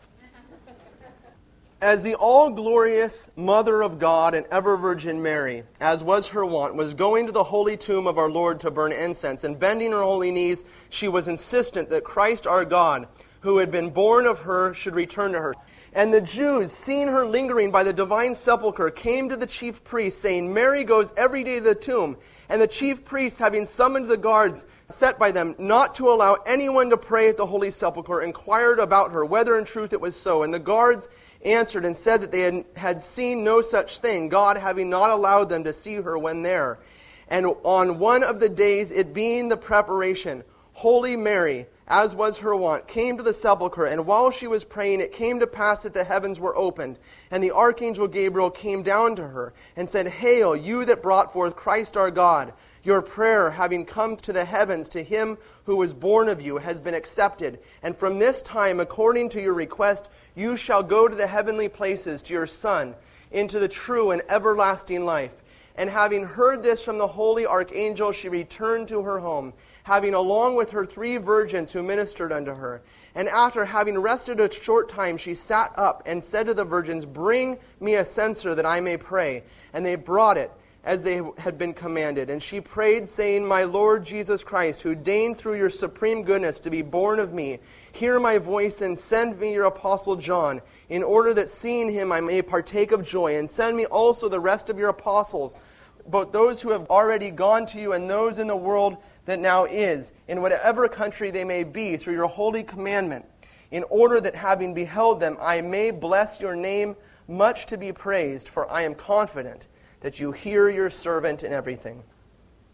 As the all-glorious Mother of God and ever-Virgin Mary, as was her wont, was going to the holy tomb of our Lord to burn incense, and bending her holy knees, she was insistent that Christ our God, who had been born of her, should return to her. And the Jews, seeing her lingering by the divine sepulchre, came to the chief priests, saying, Mary goes every day to the tomb. And the chief priests, having summoned the guards set by them not to allow anyone to pray at the holy sepulchre, inquired about her, whether in truth it was so. And the guards answered and said that they had, had seen no such thing, God having not allowed them to see her when there. And on one of the days, it being the preparation, Holy Mary, as was her wont, came to the sepulchre, and while she was praying, it came to pass that the heavens were opened, and the archangel Gabriel came down to her and said, Hail, you that brought forth Christ our God, your prayer, having come to the heavens to him who was born of you, has been accepted. And from this time, according to your request, you shall go to the heavenly places to your Son, into the true and everlasting life. And having heard this from the holy archangel, she returned to her home, having along with her three virgins who ministered unto her. And after having rested a short time, she sat up and said to the virgins, Bring me a censer that I may pray. And they brought it, as they had been commanded. And she prayed, saying, My Lord Jesus Christ, who deigned through your supreme goodness to be born of me, hear my voice and send me your apostle John, in order that seeing him I may partake of joy. And send me also the rest of your apostles, both those who have already gone to you and those in the world that now is, in whatever country they may be, through your holy commandment, in order that having beheld them I may bless your name, much to be praised, for I am confident that you hear your servant in everything.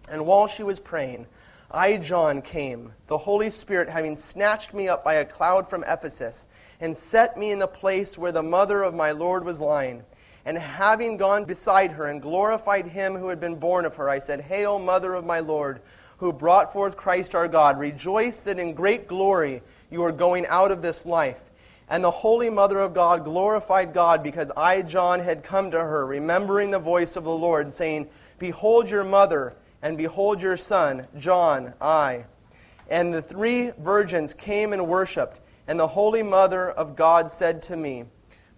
And while she was praying, I, John, came, the Holy Spirit having snatched me up by a cloud from Ephesus, and set me in the place where the mother of my Lord was lying. And having gone beside her and glorified him who had been born of her, I said, Hail, mother of my Lord, who brought forth Christ our God. Rejoice that in great glory you are going out of this life. And the Holy Mother of God glorified God, because I, John, had come to her, remembering the voice of the Lord, saying, Behold your mother, and behold your son, John, I. And the three virgins came and worshipped, and the Holy Mother of God said to me,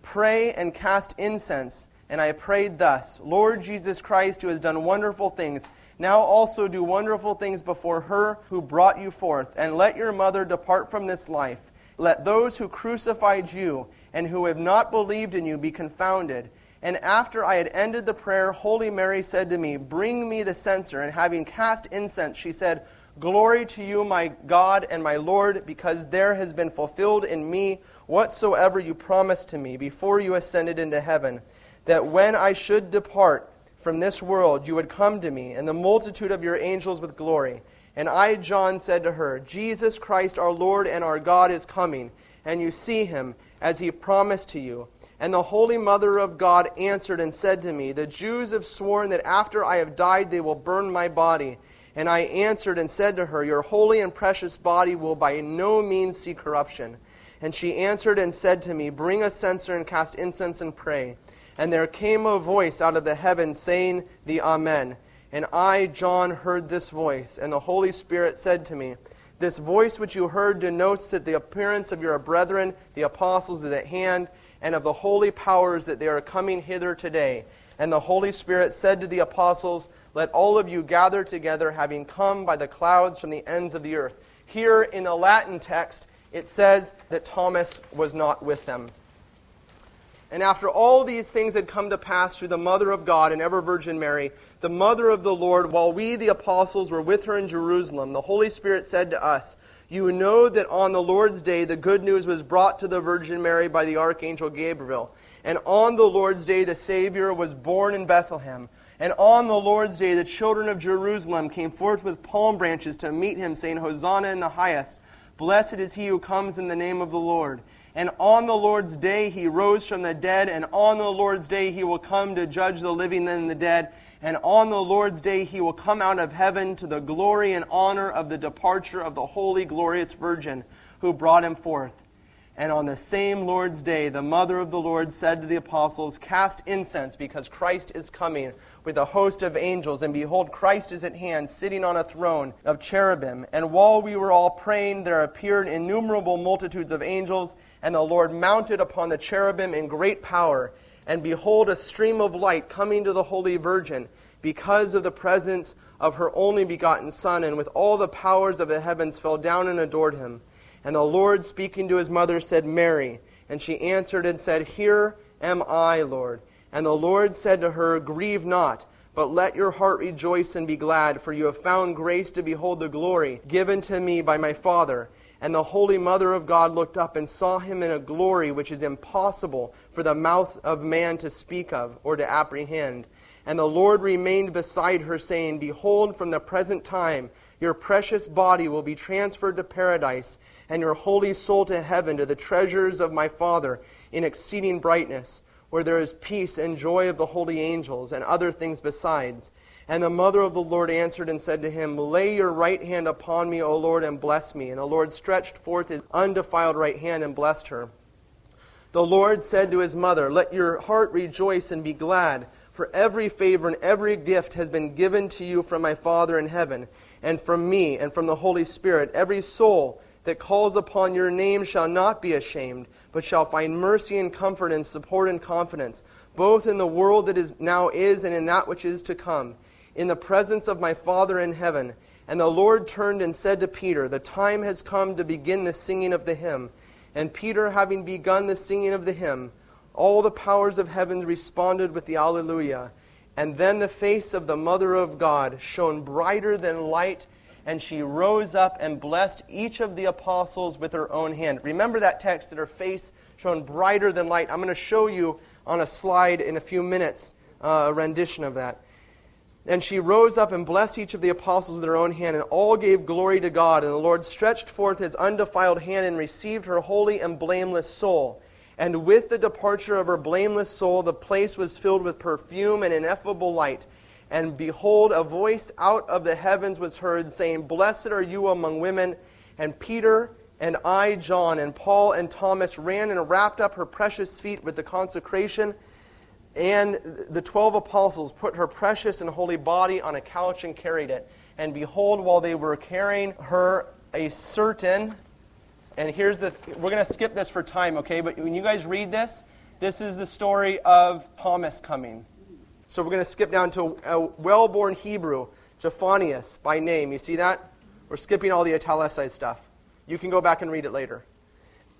Pray and cast incense. And I prayed thus, Lord Jesus Christ, who has done wonderful things, now also do wonderful things before her who brought you forth, and let your mother depart from this life. Let those who crucified you and who have not believed in you be confounded. And after I had ended the prayer, Holy Mary said to me, Bring me the censer. And having cast incense, she said, Glory to you, my God and my Lord, because there has been fulfilled in me whatsoever you promised to me before you ascended into heaven, that when I should depart from this world, you would come to me, and the multitude of your angels with glory. And I, John, said to her, Jesus Christ, our Lord and our God, is coming, and you see him, as he promised to you. And the Holy Mother of God answered and said to me, The Jews have sworn that after I have died they will burn my body. And I answered and said to her, Your holy and precious body will by no means see corruption. And she answered and said to me, Bring a censer and cast incense and pray. And there came a voice out of the heaven, saying the Amen. And I, John, heard this voice, and the Holy Spirit said to me, This voice which you heard denotes that the appearance of your brethren, the apostles, is at hand, and of the holy powers that they are coming hither today. And the Holy Spirit said to the apostles, Let all of you gather together, having come by the clouds from the ends of the earth. Here in the Latin text, it says that Thomas was not with them. And after all these things had come to pass through the Mother of God and ever-Virgin Mary, the Mother of the Lord, while we, the apostles, were with her in Jerusalem, the Holy Spirit said to us, You know that on the Lord's day the good news was brought to the Virgin Mary by the archangel Gabriel. And on the Lord's day the Savior was born in Bethlehem. And on the Lord's day the children of Jerusalem came forth with palm branches to meet him, saying, Hosanna in the highest. Blessed is he who comes in the name of the Lord. And on the Lord's day he rose from the dead, and on the Lord's day he will come to judge the living and the dead, and on the Lord's day he will come out of heaven to the glory and honor of the departure of the holy, glorious Virgin who brought him forth. And on the same Lord's day the mother of the Lord said to the apostles, cast incense, because Christ is coming with a host of angels, and behold, Christ is at hand, sitting on a throne of cherubim. And while we were all praying, there appeared innumerable multitudes of angels, and the Lord mounted upon the cherubim in great power. And behold, a stream of light coming to the Holy Virgin, because of the presence of her only begotten Son, and with all the powers of the heavens fell down and adored him. And the Lord, speaking to his mother, said, Mary. And she answered and said, Here am I, Lord. And the Lord said to her, Grieve not, but let your heart rejoice and be glad, for you have found grace to behold the glory given to me by my Father. And the Holy Mother of God looked up and saw him in a glory which is impossible for the mouth of man to speak of or to apprehend. And the Lord remained beside her, saying, Behold, from the present time your precious body will be transferred to paradise, and your holy soul to heaven, to the treasures of my Father in exceeding brightness, where there is peace and joy of the holy angels, and other things besides. And the mother of the Lord answered and said to him, Lay your right hand upon me, O Lord, and bless me. And the Lord stretched forth his undefiled right hand and blessed her. The Lord said to his mother, Let your heart rejoice and be glad, for every favor and every gift has been given to you from my Father in heaven, and from me, and from the Holy Spirit. Every soul that calls upon your name shall not be ashamed, but shall find mercy and comfort and support and confidence, both in the world that is now is and in that which is to come, in the presence of my Father in heaven. And the Lord turned and said to Peter, The time has come to begin the singing of the hymn. And Peter, having begun the singing of the hymn, all the powers of heaven responded with the Alleluia. And then the face of the Mother of God shone brighter than light, and she rose up and blessed each of the apostles with her own hand. Remember that text, that her face shone brighter than light. I'm going to show you on a slide in a few minutes uh, a rendition of that. And she rose up and blessed each of the apostles with her own hand, and all gave glory to God. And the Lord stretched forth his undefiled hand and received her holy and blameless soul. And with the departure of her blameless soul, the place was filled with perfume and ineffable light. And behold, a voice out of the heavens was heard, saying, Blessed are you among women. And Peter and I, John, and Paul and Thomas ran and wrapped up her precious feet with the consecration. And the twelve apostles put her precious and holy body on a couch and carried it. And behold, while they were carrying her, a certain... And here's the... We're going to skip this for time, okay? But when you guys read this, this is the story of Thomas coming. So we're going to skip down to a well-born Hebrew, Jephanias by name. You see that? We're skipping all the italicized stuff. You can go back and read it later.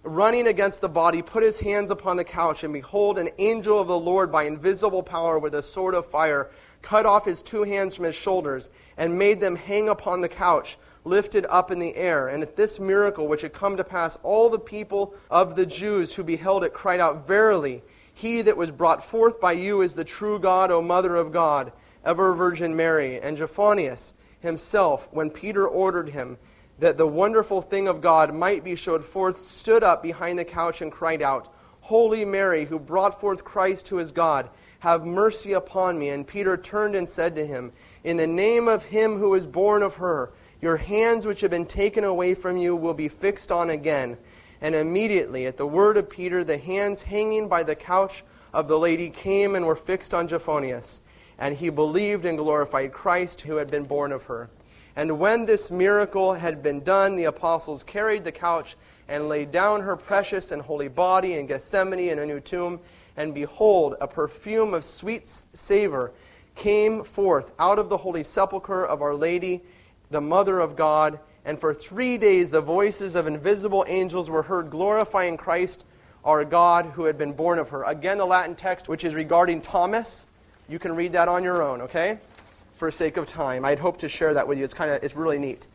Running against the body, put his hands upon the couch, and behold, an angel of the Lord by invisible power with a sword of fire cut off his two hands from his shoulders and made them hang upon the couch, lifted up in the air. And at this miracle which had come to pass, all the people of the Jews who beheld it cried out, Verily, he that was brought forth by you is the true God, O Mother of God, ever Virgin Mary. And Jephanias himself, when Peter ordered him that the wonderful thing of God might be showed forth, stood up behind the couch and cried out, Holy Mary, who brought forth Christ who is God, have mercy upon me. And Peter turned and said to him, In the name of him who is born of her, your hands which have been taken away from you will be fixed on again. And immediately, at the word of Peter, the hands hanging by the couch of the lady came and were fixed on Jephanias. And he believed and glorified Christ who had been born of her. And when this miracle had been done, the apostles carried the couch and laid down her precious and holy body in Gethsemane in a new tomb. And behold, a perfume of sweet savor came forth out of the holy sepulchre of Our Lady, the Mother of God. And for three days the voices of invisible angels were heard glorifying Christ, our God, who had been born of her. Again, the Latin text, which is regarding Thomas. You can read that on your own, okay? For sake of time. I'd hope to share that with you. It's kind of, it's really neat.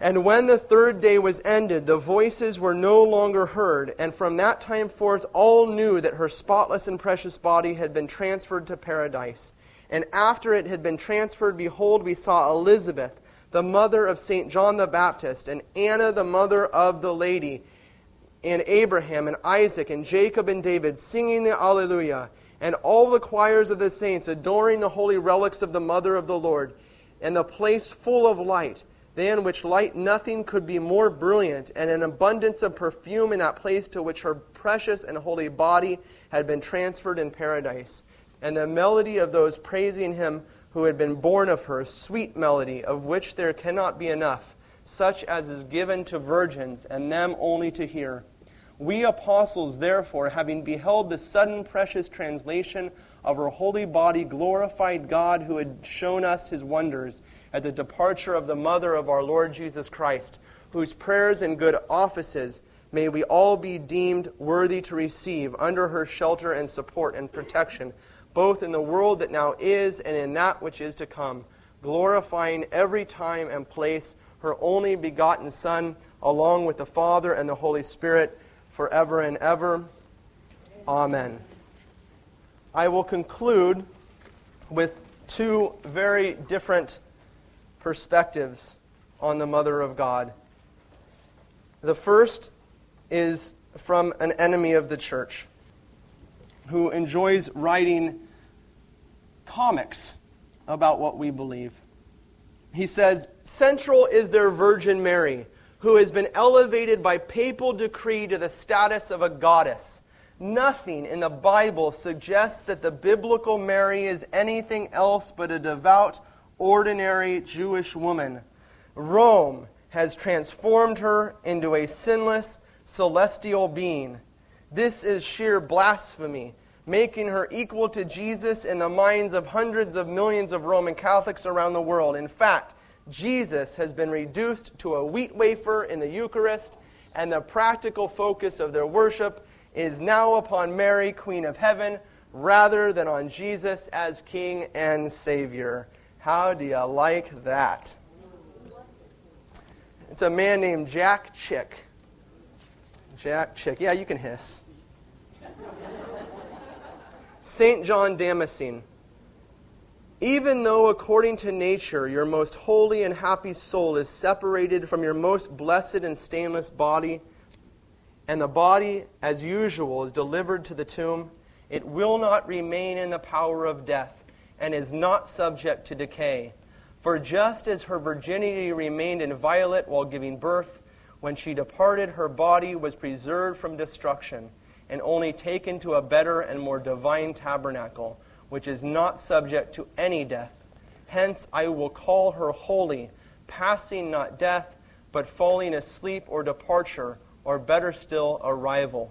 And when the third day was ended, the voices were no longer heard. And from that time forth, all knew that her spotless and precious body had been transferred to paradise. And after it had been transferred, behold, we saw Elizabeth, the mother of Saint John the Baptist, and Anna, the mother of the lady, and Abraham and Isaac and Jacob and David singing the Alleluia, and all the choirs of the saints adoring the holy relics of the Mother of the Lord, and the place full of light, than which light nothing could be more brilliant, and an abundance of perfume in that place to which her precious and holy body had been transferred in paradise, and the melody of those praising him who had been born of her, sweet melody, of which there cannot be enough, such as is given to virgins, and them only to hear. We apostles, therefore, having beheld the sudden precious translation of her holy body, glorified God who had shown us his wonders at the departure of the mother of our Lord Jesus Christ, whose prayers and good offices may we all be deemed worthy to receive under her shelter and support and protection, both in the world that now is and in that which is to come, glorifying every time and place her only begotten Son, along with the Father and the Holy Spirit, forever and ever. Amen. I will conclude with two very different perspectives on the Mother of God. The first is from an enemy of the Church who enjoys writing comics about what we believe. He says, "Central is their Virgin Mary, who has been elevated by papal decree to the status of a goddess. Nothing in the Bible suggests that the biblical Mary is anything else but a devout, ordinary Jewish woman. Rome has transformed her into a sinless, celestial being. This is sheer blasphemy, making her equal to Jesus in the minds of hundreds of millions of Roman Catholics around the world. In fact, Jesus has been reduced to a wheat wafer in the Eucharist, and the practical focus of their worship is now upon Mary, Queen of Heaven, rather than on Jesus as King and Savior." How do you like that? It's a man named Jack Chick. Jack Chick. Yeah, you can hiss. Saint John Damascene. "Even though according to nature your most holy and happy soul is separated from your most blessed and stainless body, and the body, as usual, is delivered to the tomb, it will not remain in the power of death and is not subject to decay. For just as her virginity remained inviolate while giving birth, when she departed, her body was preserved from destruction and only taken to a better and more divine tabernacle, which is not subject to any death. Hence I will call her holy, passing not death, but falling asleep or departure, or better still, arrival.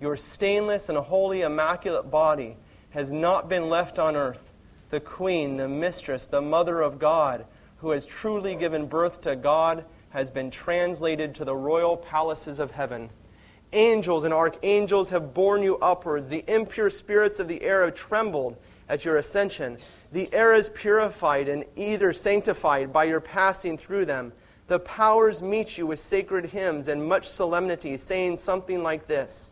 Your stainless and holy immaculate body has not been left on earth. The Queen, the Mistress, the Mother of God, who has truly given birth to God, has been translated to the royal palaces of heaven. Angels and archangels have borne you upwards. The impure spirits of the air have trembled at your ascension. The air is purified and either sanctified by your passing through them. The powers meet you with sacred hymns and much solemnity, saying something like this: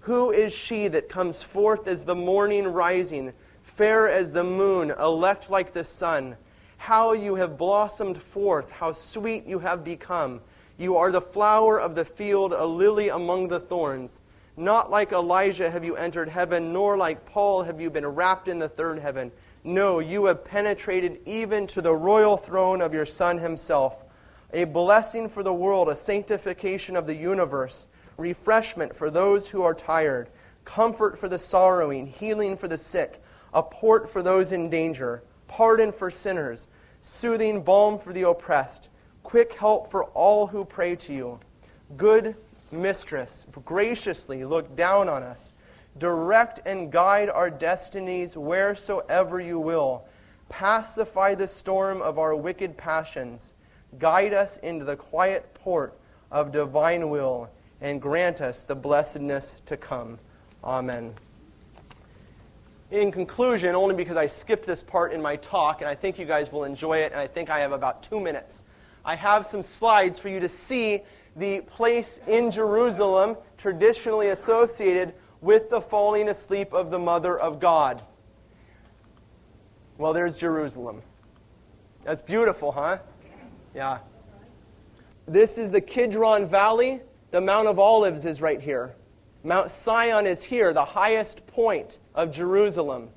Who is she that comes forth as the morning rising, fair as the moon, elect like the sun? How you have blossomed forth, how sweet you have become. You are the flower of the field, a lily among the thorns. Not like Elijah have you entered heaven, nor like Paul have you been wrapped in the third heaven. No, you have penetrated even to the royal throne of your Son himself. A blessing for the world, a sanctification of the universe, refreshment for those who are tired, comfort for the sorrowing, healing for the sick, a port for those in danger, pardon for sinners, soothing balm for the oppressed, quick help for all who pray to you. Good mistress, graciously look down on us. Direct and guide our destinies wheresoever you will. Pacify the storm of our wicked passions. Guide us into the quiet port of divine will, and grant us the blessedness to come. Amen." In conclusion, only because I skipped this part in my talk, and I think you guys will enjoy it, and I think I have about two minutes, I have some slides for you to see the place in Jerusalem traditionally associated with the falling asleep of the Mother of God. Well, there's Jerusalem. That's beautiful, huh? Yeah. This is the Kidron Valley The Mount of Olives is right here. Mount Zion is here, the highest point of Jerusalem.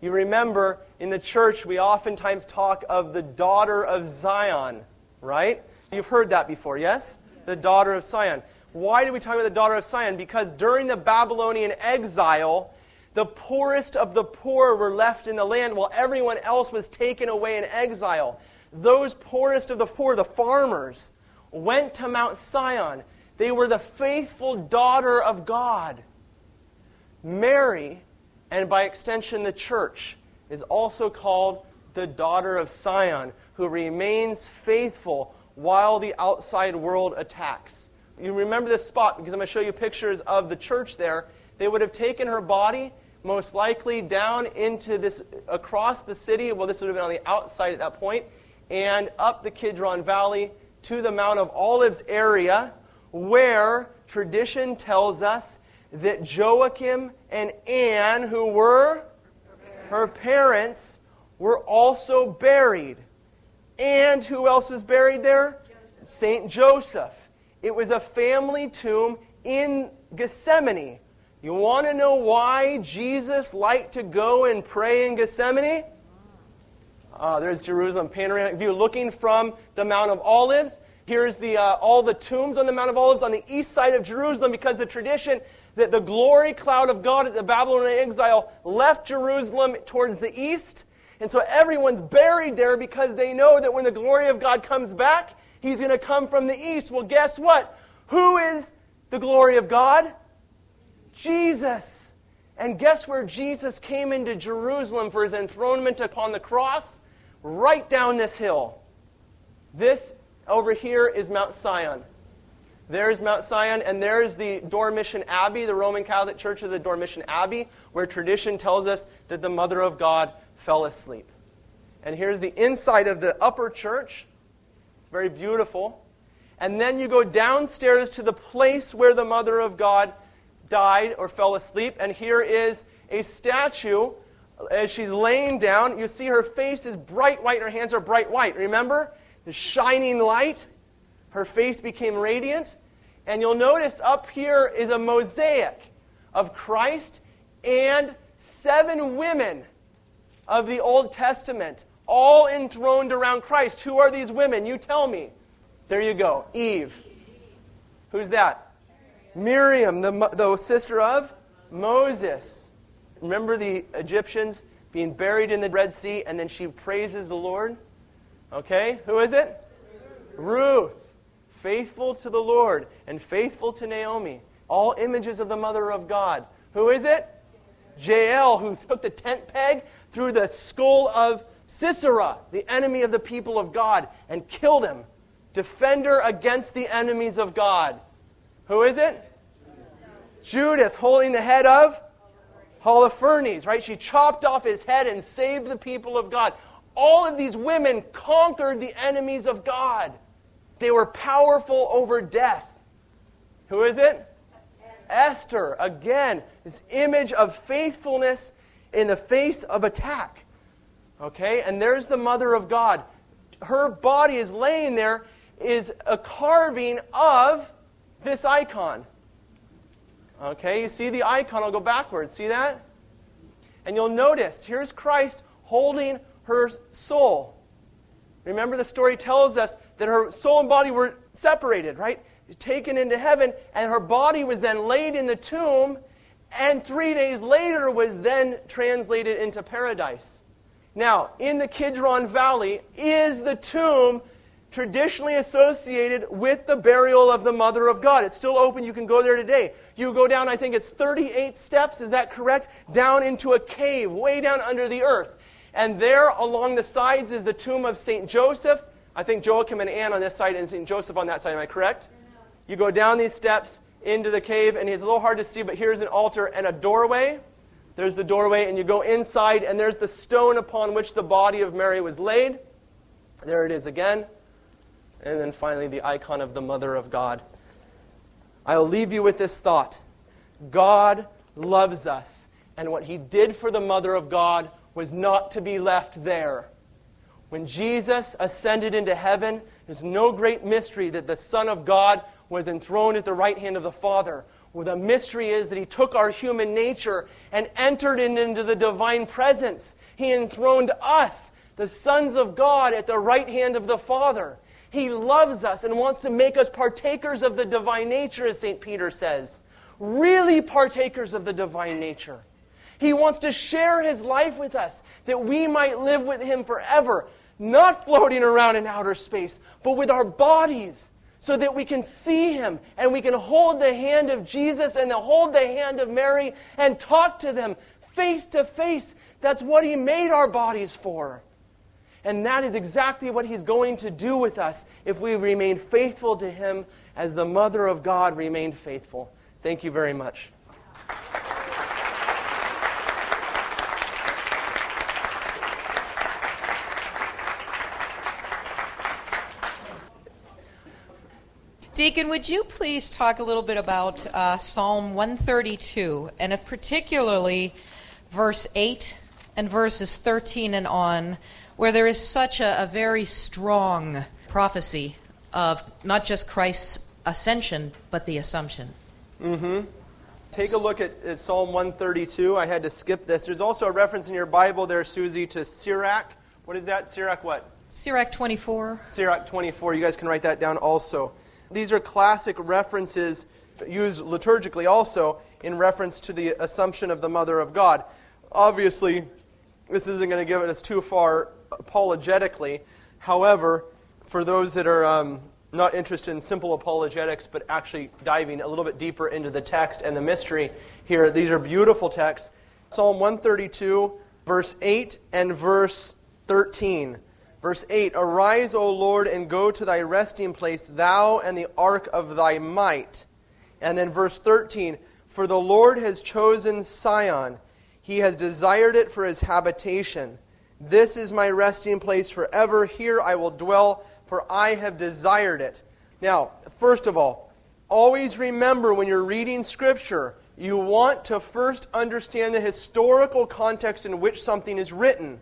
You remember, in the church, we oftentimes talk of the daughter of Zion, right? You've heard that before, yes? The daughter of Zion. Why do we talk about the daughter of Zion? Because during the Babylonian exile, the poorest of the poor were left in the land while everyone else was taken away in exile. Those poorest of the poor, the farmers, went to Mount Zion. They were the faithful daughter of God. Mary, and by extension the church, is also called the daughter of Zion, who remains faithful while the outside world attacks. You remember this spot because I'm going to show you pictures of the church there. They would have taken her body, most likely, down into this, across the city. Well, this would have been on the outside at that point, and up the Kidron Valley to the Mount of Olives area, where tradition tells us that Joachim and Anne, who were her parents, were also buried. And who else was buried there? Saint Joseph. It was a family tomb in Gethsemane. You want to know why Jesus liked to go and pray in Gethsemane? Uh, there's Jerusalem, panoramic view, looking from the Mount of Olives. Here's the, uh, all the tombs on the Mount of Olives on the east side of Jerusalem, because the tradition that the glory cloud of God at the Babylonian exile left Jerusalem towards the east. And so everyone's buried there because they know that when the glory of God comes back, He's going to come from the east. Well, guess what? Who is the glory of God? Jesus. And guess where Jesus came into Jerusalem for His enthronement upon the cross? Right down this hill. This over here is Mount Zion. There's Mount Zion, and there's the Dormition Abbey, the Roman Catholic Church of the Dormition Abbey, where tradition tells us that the Mother of God fell asleep. And here's the inside of the upper church. It's very beautiful. And then you go downstairs to the place where the Mother of God died or fell asleep, and here is a statue as she's laying down. You see her face is bright white, her hands are bright white. Remember? The shining light, her face became radiant. And you'll notice up here is a mosaic of Christ and seven women of the Old Testament, all enthroned around Christ. Who are these women? You tell me. There you go. Eve. Who's that? Miriam, the, the sister of Moses. Remember the Egyptians being buried in the Red Sea, and then she praises the Lord? Okay, who is it? Ruth. Ruth, faithful to the Lord and faithful to Naomi. All images of the Mother of God. Who is it? Jael, who took the tent peg through the skull of Sisera, the enemy of the people of God, and killed him. Defender against the enemies of God. Who is it? Judith, Judith holding the head of Holofernes, right? She chopped off his head and saved the people of God. All of these women conquered the enemies of God. They were powerful over death. Who is it? Esther. Esther. Again, this image of faithfulness in the face of attack. Okay, and there's the Mother of God. Her body is laying there, is a carving of this icon. Okay, you see the icon. I'll go backwards. See that? And you'll notice, here's Christ holding her soul. Remember, the story tells us that her soul and body were separated, right? Taken into heaven, and her body was then laid in the tomb, and three days later was then translated into paradise. Now, in the Kidron Valley is the tomb traditionally associated with the burial of the Mother of God. It's still open. You can go there today. You go down, I think it's thirty-eight steps, is that correct? Down into a cave, way down under the earth. And there, along the sides, is the tomb of Saint Joseph. I think Joachim and Anne on this side and Saint Joseph on that side. Am I correct? You go down these steps into the cave, and it's a little hard to see, but here's an altar and a doorway. There's the doorway, and you go inside, and there's the stone upon which the body of Mary was laid. There it is again. And then finally, the icon of the Mother of God. I'll leave you with this thought. God loves us, and what He did for the Mother of God was not to be left there. When Jesus ascended into heaven, there's no great mystery that the Son of God was enthroned at the right hand of the Father. Well, the mystery is that he took our human nature and entered it into the divine presence. He enthroned us, the sons of God, at the right hand of the Father. He loves us and wants to make us partakers of the divine nature, as Saint Peter says. Really partakers of the divine nature. He wants to share his life with us, that we might live with him forever, not floating around in outer space, but with our bodies, so that we can see him and we can hold the hand of Jesus and hold the hand of Mary and talk to them face to face. That's what he made our bodies for. And that is exactly what he's going to do with us if we remain faithful to him as the Mother of God remained faithful. Thank you very much. Deacon, would you please talk a little bit about uh, Psalm one thirty-two, and particularly verse eight and verses thirteen and on, where there is such a, a very strong prophecy of not just Christ's ascension, but the Assumption. Mm-hmm. Take a look at, at Psalm one thirty-two. I had to skip this. There's also a reference in your Bible there, Susie, to Sirach. What is that? Sirach what? Sirach twenty-four. Sirach twenty-four. You guys can write that down also. These are classic references used liturgically also in reference to the Assumption of the Mother of God. Obviously, this isn't going to give us too far apologetically. However, for those that are um, not interested in simple apologetics, but actually diving a little bit deeper into the text and the mystery here, these are beautiful texts. Psalm one thirty-two, verse eight and verse thirteen. Verse eight, arise, O Lord, and go to thy resting place, thou and the ark of thy might. And then verse thirteen, for the Lord has chosen Sion. He has desired it for his habitation. This is my resting place forever. Here I will dwell, for I have desired it. Now, first of all, always remember when you're reading Scripture, you want to first understand the historical context in which something is written.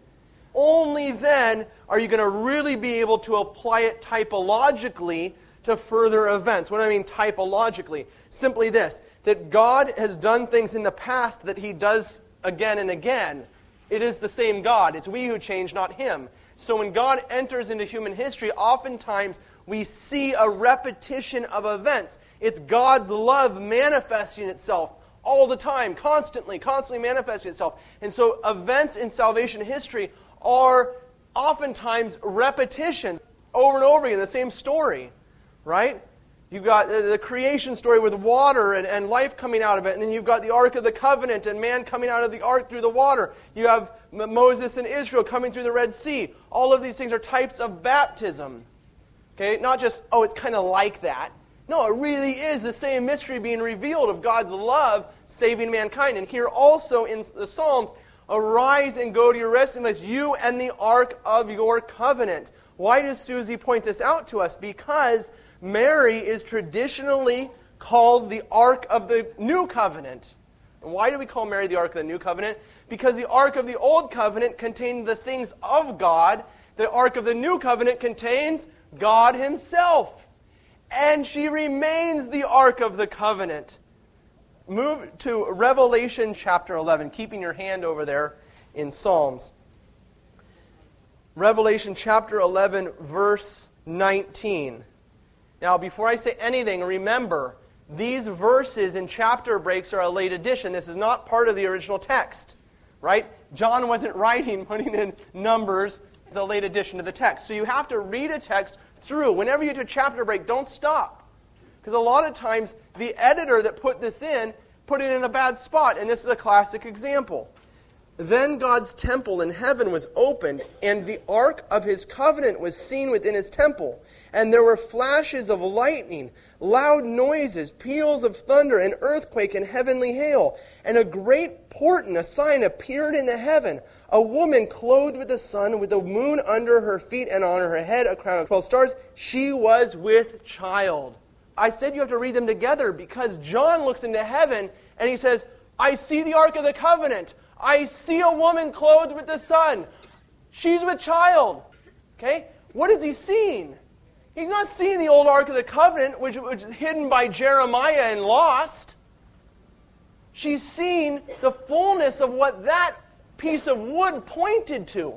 Only then are you going to really be able to apply it typologically to further events. What do I mean typologically? Simply this, that God has done things in the past that he does again and again. It is the same God. It's we who change, not him. So when God enters into human history, oftentimes we see a repetition of events. It's God's love manifesting itself all the time, constantly, constantly manifesting itself. And so events in salvation history are oftentimes repetitions over and over again, the same story, right? You've got the creation story with water and, and life coming out of it, and then you've got the Ark of the Covenant and man coming out of the Ark through the water. You have M- Moses and Israel coming through the Red Sea. All of these things are types of baptism, okay? Not just, oh, it's kind of like that. No, it really is the same mystery being revealed of God's love saving mankind. And here also in the Psalms, arise and go to your resting place, you and the ark of your covenant. Why does Susie point this out to us? Because Mary is traditionally called the ark of the new covenant. And why do we call Mary the ark of the new covenant? Because the ark of the old covenant contained the things of God. The ark of the new covenant contains God himself. And she remains the ark of the covenant. Move to Revelation chapter eleven, keeping your hand over there in Psalms. Revelation chapter eleven, verse nineteen. Now, before I say anything, remember, these verses and chapter breaks are a late addition. This is not part of the original text, right? John wasn't writing, putting in numbers. It's a late addition to the text. So you have to read a text through. Whenever you do a chapter break, don't stop. Because a lot of times, the editor that put this in, put it in a bad spot. And this is a classic example. Then God's temple in heaven was opened, and the ark of his covenant was seen within his temple. And there were flashes of lightning, loud noises, peals of thunder, an earthquake, and heavenly hail. And a great portent, a sign, appeared in the heaven. A woman clothed with the sun, with the moon under her feet, and on her head a crown of twelve stars. She was with child. I said you have to read them together because John looks into heaven and he says, I see the Ark of the Covenant. I see a woman clothed with the sun. She's with child. Okay? What is he seeing? He's not seeing the old Ark of the Covenant, which was hidden by Jeremiah and lost. She's seen the fullness of what that piece of wood pointed to.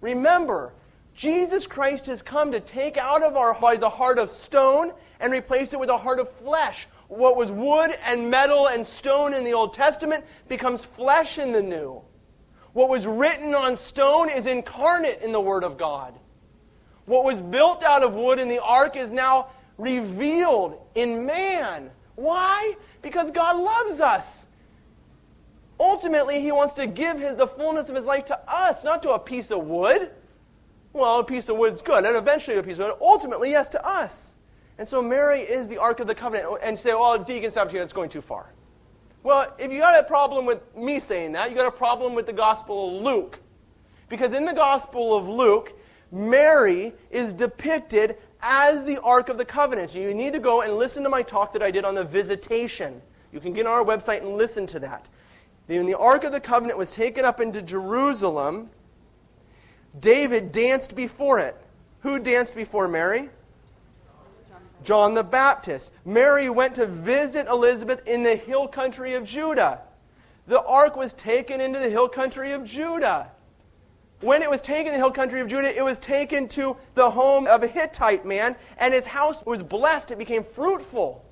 Remember, Jesus Christ has come to take out of our hearts a heart of stone and replace it with a heart of flesh. What was wood and metal and stone in the Old Testament becomes flesh in the New. What was written on stone is incarnate in the Word of God. What was built out of wood in the ark is now revealed in man. Why? Because God loves us. Ultimately, He wants to give his, the fullness of His life to us, not to a piece of wood. Well, a piece of wood's good, and eventually a piece of wood. Ultimately, yes, to us. And so Mary is the Ark of the Covenant. And you say, well, Deacon, stop here, that's going too far. Well, if you got a problem with me saying that, you got a problem with the Gospel of Luke. Because in the Gospel of Luke, Mary is depicted as the Ark of the Covenant. You need to go and listen to my talk that I did on the visitation. You can get on our website and listen to that. When the Ark of the Covenant was taken up into Jerusalem, David danced before it. Who danced before Mary? John the Baptist. Mary went to visit Elizabeth in the hill country of Judah. The ark was taken into the hill country of Judah. When it was taken to the hill country of Judah, it was taken to the home of a Hittite man, and his house was blessed. It became fruitful.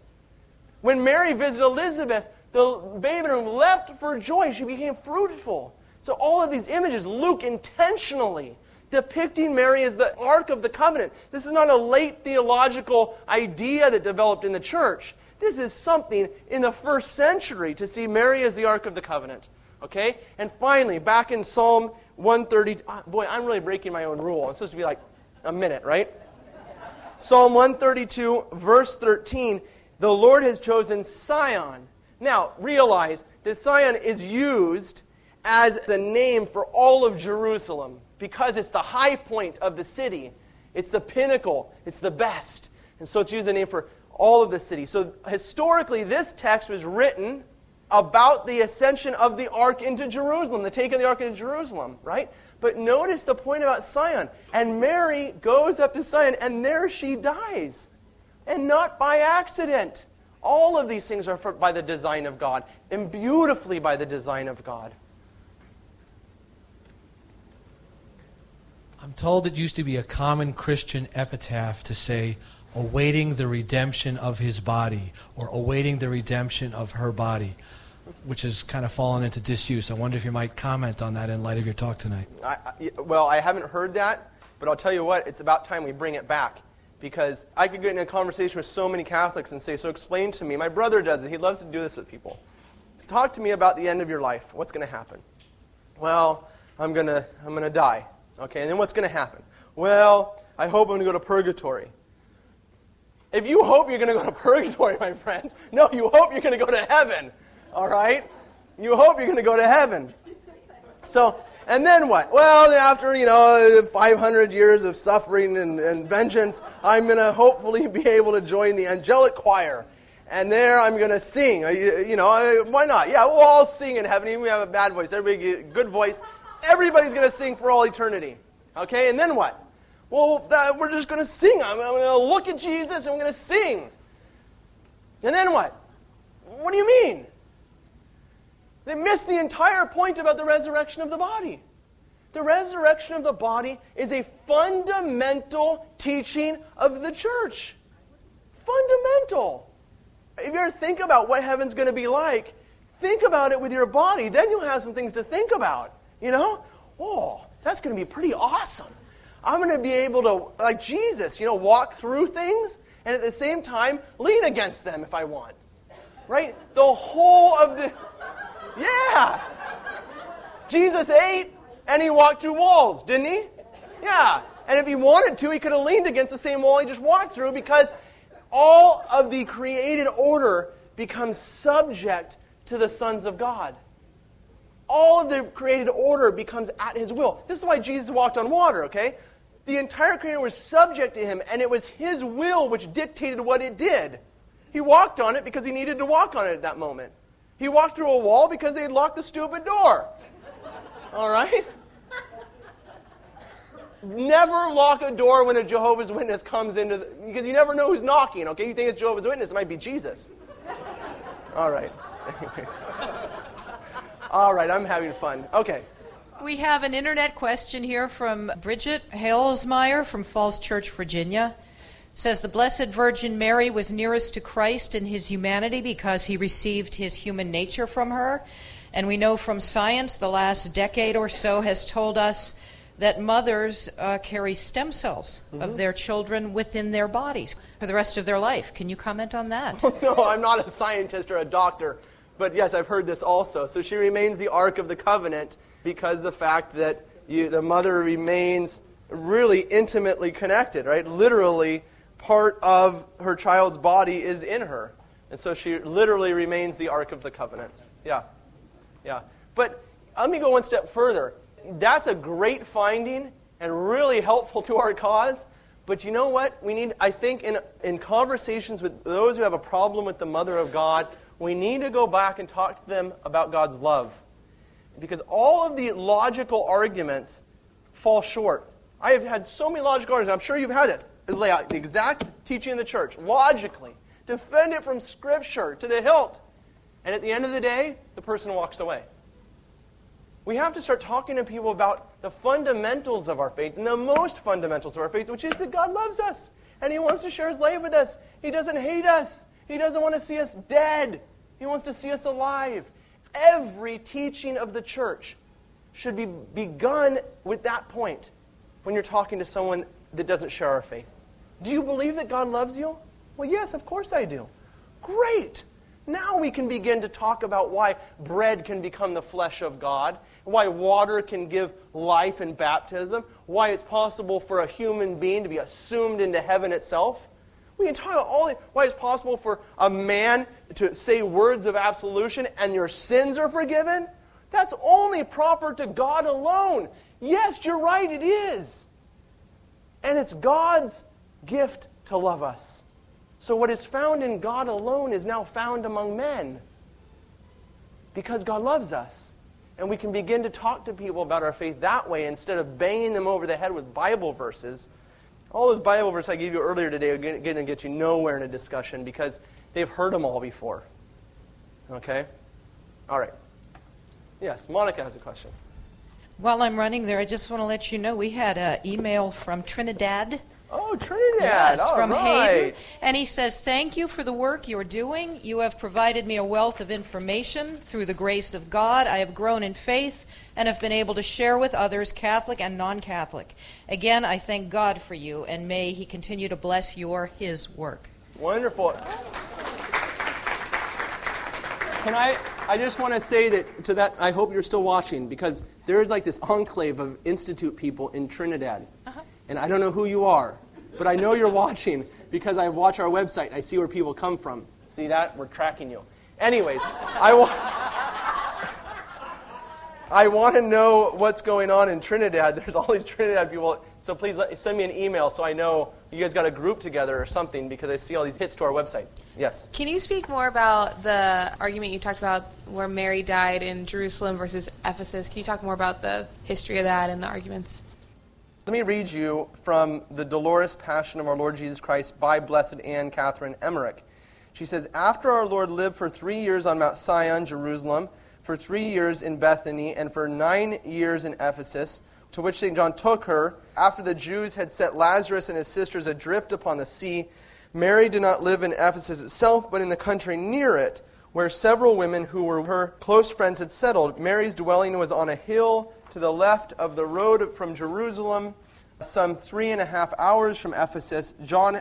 When Mary visited Elizabeth, the babe in her womb leapt for joy. She became fruitful. So all of these images, Luke intentionally depicting Mary as the Ark of the Covenant. This is not a late theological idea that developed in the church. This is something in the first century to see Mary as the Ark of the Covenant. Okay? And finally, back in Psalm one thirty-two. Oh, boy, I'm really breaking my own rule. It's supposed to be like a minute, right? Psalm one thirty-two, verse thirteen. The Lord has chosen Sion. Now, realize that Sion is used as the name for all of Jerusalem, because it's the high point of the city. It's the pinnacle. It's the best. And so it's used as a name for all of the city. So historically, this text was written about the ascension of the ark into Jerusalem, the taking of the ark into Jerusalem, right? But notice the point about Sion. And Mary goes up to Sion, and there she dies. And not by accident. All of these things are for, by the design of God, and beautifully by the design of God. I'm told it used to be a common Christian epitaph to say, awaiting the redemption of his body, or awaiting the redemption of her body, which has kind of fallen into disuse. I wonder if you might comment on that in light of your talk tonight. I, I, well, I haven't heard that, but I'll tell you what, it's about time we bring it back, because I could get in a conversation with so many Catholics and say, so explain to me. My brother does it. He loves to do this with people. So talk to me about the end of your life. What's going to happen? Well, I'm going to I'm going to die. Okay, and then what's going to happen? Well, I hope I'm going to go to purgatory. If you hope you're going to go to purgatory, my friends, no, you hope you're going to go to heaven, all right? You hope you're going to go to heaven. So, and then what? Well, after, you know, five hundred years of suffering and, and vengeance, I'm going to hopefully be able to join the angelic choir. And there I'm going to sing. You, you know, why not? Yeah, we'll all sing in heaven. Even if we have a bad voice, everybody get a good voice. Everybody's going to sing for all eternity. Okay, and then what? Well, uh, we're just going to sing. I'm, I'm going to look at Jesus and we're going to sing. And then what? What do you mean? They missed the entire point about the resurrection of the body. The resurrection of the body is a fundamental teaching of the church. Fundamental. If you ever think about what heaven's going to be like, think about it with your body. Then you'll have some things to think about. You know, oh, that's going to be pretty awesome. I'm going to be able to, like Jesus, you know, walk through things and at the same time lean against them if I want. Right? The whole of the, yeah. Jesus ate and he walked through walls, didn't he? Yeah. And if he wanted to, he could have leaned against the same wall he just walked through, because all of the created order becomes subject to the sons of God. All of the created order becomes at his will. This is why Jesus walked on water, okay? The entire created order was subject to him, and it was his will which dictated what it did. He walked on it because he needed to walk on it at that moment. He walked through a wall because they had locked the stupid door. All right? Never lock a door when a Jehovah's Witness comes into the, because you never know who's knocking, okay? You think it's Jehovah's Witness, it might be Jesus. All right. Anyways. All right, I'm having fun. Okay. We have an internet question here from Bridget Halesmeyer from Falls Church, Virginia. It says, the Blessed Virgin Mary was nearest to Christ in his humanity because he received his human nature from her. And we know from science the last decade or so has told us that mothers uh, carry stem cells mm-hmm. of their children within their bodies for the rest of their life. Can you comment on that? Oh, no, I'm not a scientist or a doctor, but yes, I've heard this also. So she remains the Ark of the Covenant because the fact that you, the mother remains really intimately connected, right? Literally, part of her child's body is in her. And so she literally remains the Ark of the Covenant. Yeah, yeah. But let me go one step further. That's a great finding and really helpful to our cause. But you know what? We need, I think, in in conversations with those who have a problem with the Mother of God, we need to go back and talk to them about God's love. Because all of the logical arguments fall short. I have had so many logical arguments. I'm sure you've had this. Lay out the exact teaching of the church, logically. Defend it from Scripture to the hilt. And at the end of the day, the person walks away. We have to start talking to people about the fundamentals of our faith, and the most fundamentals of our faith, which is that God loves us, and He wants to share His life with us. He doesn't hate us. He doesn't want to see us dead. He wants to see us alive. Every teaching of the church should be begun with that point when you're talking to someone that doesn't share our faith. Do you believe that God loves you? Well, yes, of course I do. Great! Now we can begin to talk about why bread can become the flesh of God, why water can give life in baptism, why it's possible for a human being to be assumed into heaven itself. We can talk about all why it's possible for a man to say words of absolution and your sins are forgiven. That's only proper to God alone. Yes, you're right, it is. And it's God's gift to love us. So what is found in God alone is now found among men because God loves us. And we can begin to talk to people about our faith that way instead of banging them over the head with Bible verses. All those Bible verses I gave you earlier today are going to get you nowhere in a discussion because they've heard them all before. Okay? All right. Yes, Monica has a question. While I'm running there, I just want to let you know we had an email from Trinidad. Oh, Trinidad. Yes, all from right. Hayden. And he says, thank you for the work you're doing. You have provided me a wealth of information. Through the grace of God, I have grown in faith and have been able to share with others, Catholic and non-Catholic. Again, I thank God for you, and may He continue to bless your, His work. Wonderful. Can I, I just want to say that to that, I hope you're still watching, because there is like this enclave of Institute people in Trinidad. Uh-huh. And I don't know who you are, but I know you're watching because I watch our website and I see where people come from. See that? We're tracking you. Anyways, I, wa- I want to know what's going on in Trinidad. There's all these Trinidad people, so please let, send me an email so I know you guys got a group together or something because I see all these hits to our website. Yes? Can you speak more about the argument you talked about where Mary died in Jerusalem versus Ephesus? Can you talk more about the history of that and the arguments? Let me read you from the Dolorous Passion of Our Lord Jesus Christ by Blessed Anne Catherine Emmerich. She says, after our Lord lived for three years on Mount Zion, Jerusalem, for three years in Bethany, and for nine years in Ephesus, to which Saint John took her, after the Jews had set Lazarus and his sisters adrift upon the sea, Mary did not live in Ephesus itself, but in the country near it, where several women who were her close friends had settled. Mary's dwelling was on a hill to the left of the road from Jerusalem, some three and a half hours from Ephesus. John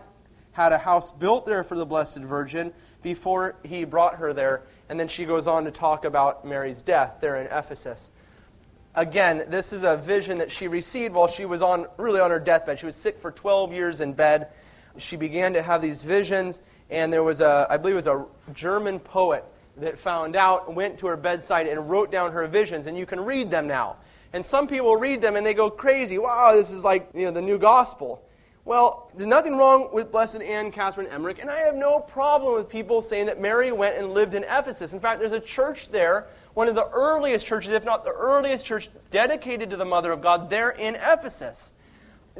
had a house built there for the Blessed Virgin before he brought her there. And then she goes on to talk about Mary's death there in Ephesus. Again, this is a vision that she received while she was on really on her deathbed. She was sick for twelve years in bed. She began to have these visions, and there was a, I believe it was a German poet that found out, went to her bedside and wrote down her visions, and you can read them now. And some people read them and they go crazy. Wow, this is like, you know, the new gospel. Well, there's nothing wrong with Blessed Anne Catherine Emmerich, and I have no problem with people saying that Mary went and lived in Ephesus. In fact, there's a church there, one of the earliest churches, if not the earliest church, dedicated to the Mother of God there in Ephesus.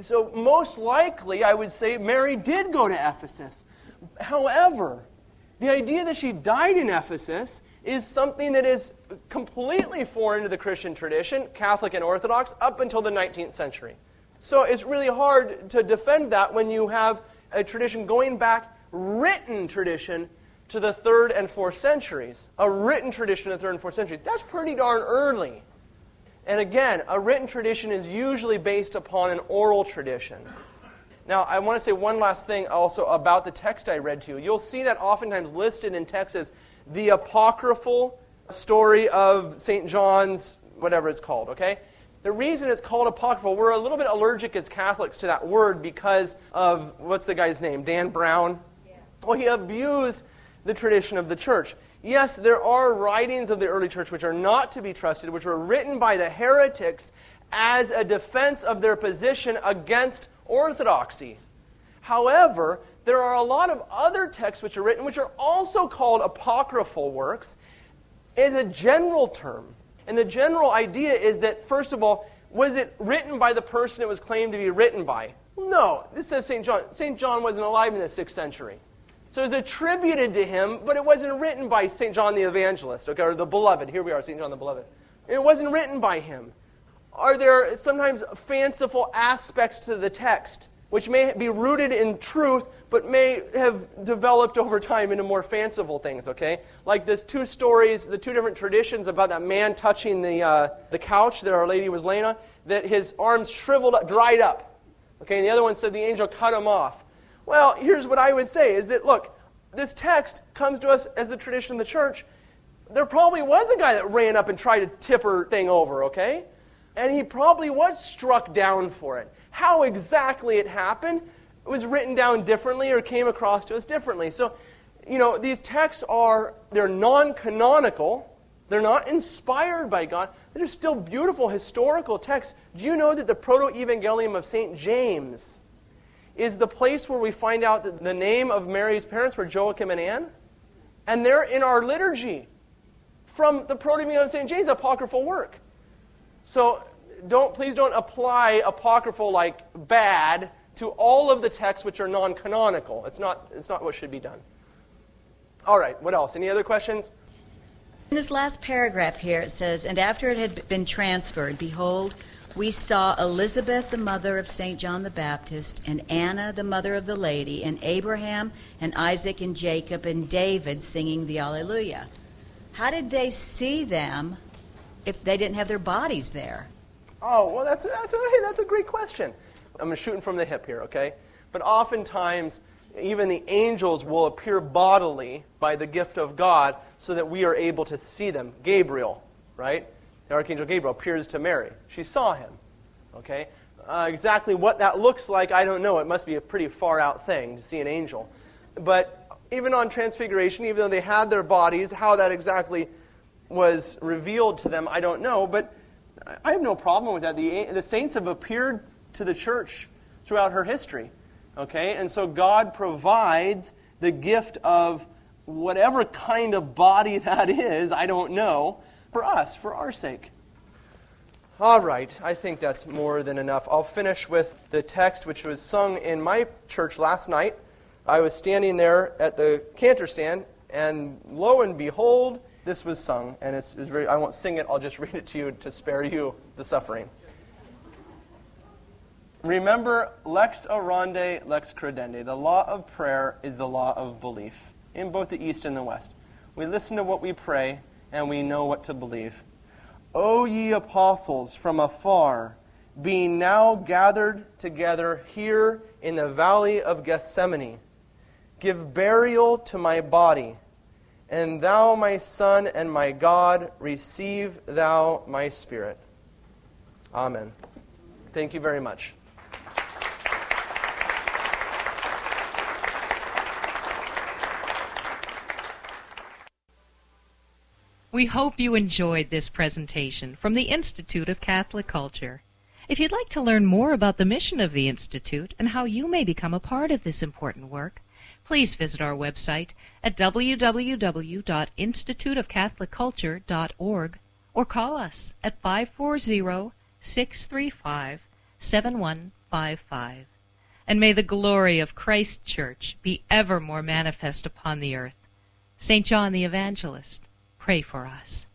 So most likely, I would say, Mary did go to Ephesus. However, the idea that she died in Ephesus is something that is completely foreign to the Christian tradition, Catholic and Orthodox, up until the nineteenth century. So it's really hard to defend that when you have a tradition going back, written tradition, to the third and fourth centuries. A written tradition in the third and fourth centuries. That's pretty darn early. And again, a written tradition is usually based upon an oral tradition. Now, I want to say one last thing also about the text I read to you. You'll see that oftentimes listed in texts as the apocryphal story of Saint John's, whatever it's called, okay? The reason it's called apocryphal, we're a little bit allergic as Catholics to that word because of, what's the guy's name, Dan Brown? Yeah. Well, he abused the tradition of the church. Yes, there are writings of the early church which are not to be trusted, which were written by the heretics as a defense of their position against orthodoxy. However, there are a lot of other texts which are written which are also called apocryphal works in a general term. And the general idea is that, first of all, was it written by the person it was claimed to be written by? No. This says Saint John. Saint John wasn't alive in the sixth century. So it's attributed to him, but it wasn't written by Saint John the Evangelist, okay, or the Beloved. Here we are, Saint John the Beloved. It wasn't written by him. Are there sometimes fanciful aspects to the text, which may be rooted in truth, but may have developed over time into more fanciful things, okay? Like these two stories, the two different traditions about that man touching the uh, the couch that Our Lady was laying on, that his arms shriveled up, dried up, okay? And the other one said the angel cut him off. Well, here's what I would say, is that, look, this text comes to us as the tradition of the church. There probably was a guy that ran up and tried to tip her thing over, okay? And he probably was struck down for it. How exactly it happened was written down differently or came across to us differently. So, you know, these texts are, they're non-canonical. They're not inspired by God. They're still beautiful historical texts. Do you know that the Proto-Evangelium of Saint James is the place where we find out that the name of Mary's parents were Joachim and Anne? And they're in our liturgy from the Proto-Evangelium of Saint James, apocryphal work. So don't please don't apply apocryphal like bad to all of the texts which are non-canonical. It's not it's not what should be done. All right, what else? Any other questions? In this last paragraph here it says, "And after it had been transferred, behold, we saw Elizabeth, the mother of Saint John the Baptist, and Anna, the mother of the Lady, and Abraham, and Isaac, and Jacob, and David singing the Alleluia." How did they see them if they didn't have their bodies there? Oh, well, that's, that's, a, hey, that's a great question. I'm shooting from the hip here, okay? But oftentimes, even the angels will appear bodily by the gift of God so that we are able to see them. Gabriel, right? The Archangel Gabriel appears to Mary. She saw him, okay? Uh, exactly what that looks like, I don't know. It must be a pretty far-out thing to see an angel. But even on Transfiguration, even though they had their bodies, how that exactly was revealed to them, I don't know, but I have no problem with that. The, the saints have appeared to the church throughout her history, okay? And so God provides the gift of whatever kind of body that is, I don't know, for us, for our sake. All right, I think that's more than enough. I'll finish with the text which was sung in my church last night. I was standing there at the cantor stand, and lo and behold, this was sung, and it's, it's very, I won't sing it, I'll just read it to you to spare you the suffering. Remember, lex orandi, lex credendi. The law of prayer is the law of belief, in both the East and the West. We listen to what we pray, and we know what to believe. O ye apostles from afar, being now gathered together here in the valley of Gethsemane, give burial to my body, and thou, my Son, and my God, receive thou my spirit. Amen. Thank you very much. We hope you enjoyed this presentation from the Institute of Catholic Culture. If you'd like to learn more about the mission of the Institute and how you may become a part of this important work, please visit our website at w w w dot institute of catholic culture dot org or call us at five four zero, six three five, seven one five five. five five, and may the glory of Christ's Church be ever more manifest upon the earth. Saint John the Evangelist, pray for us.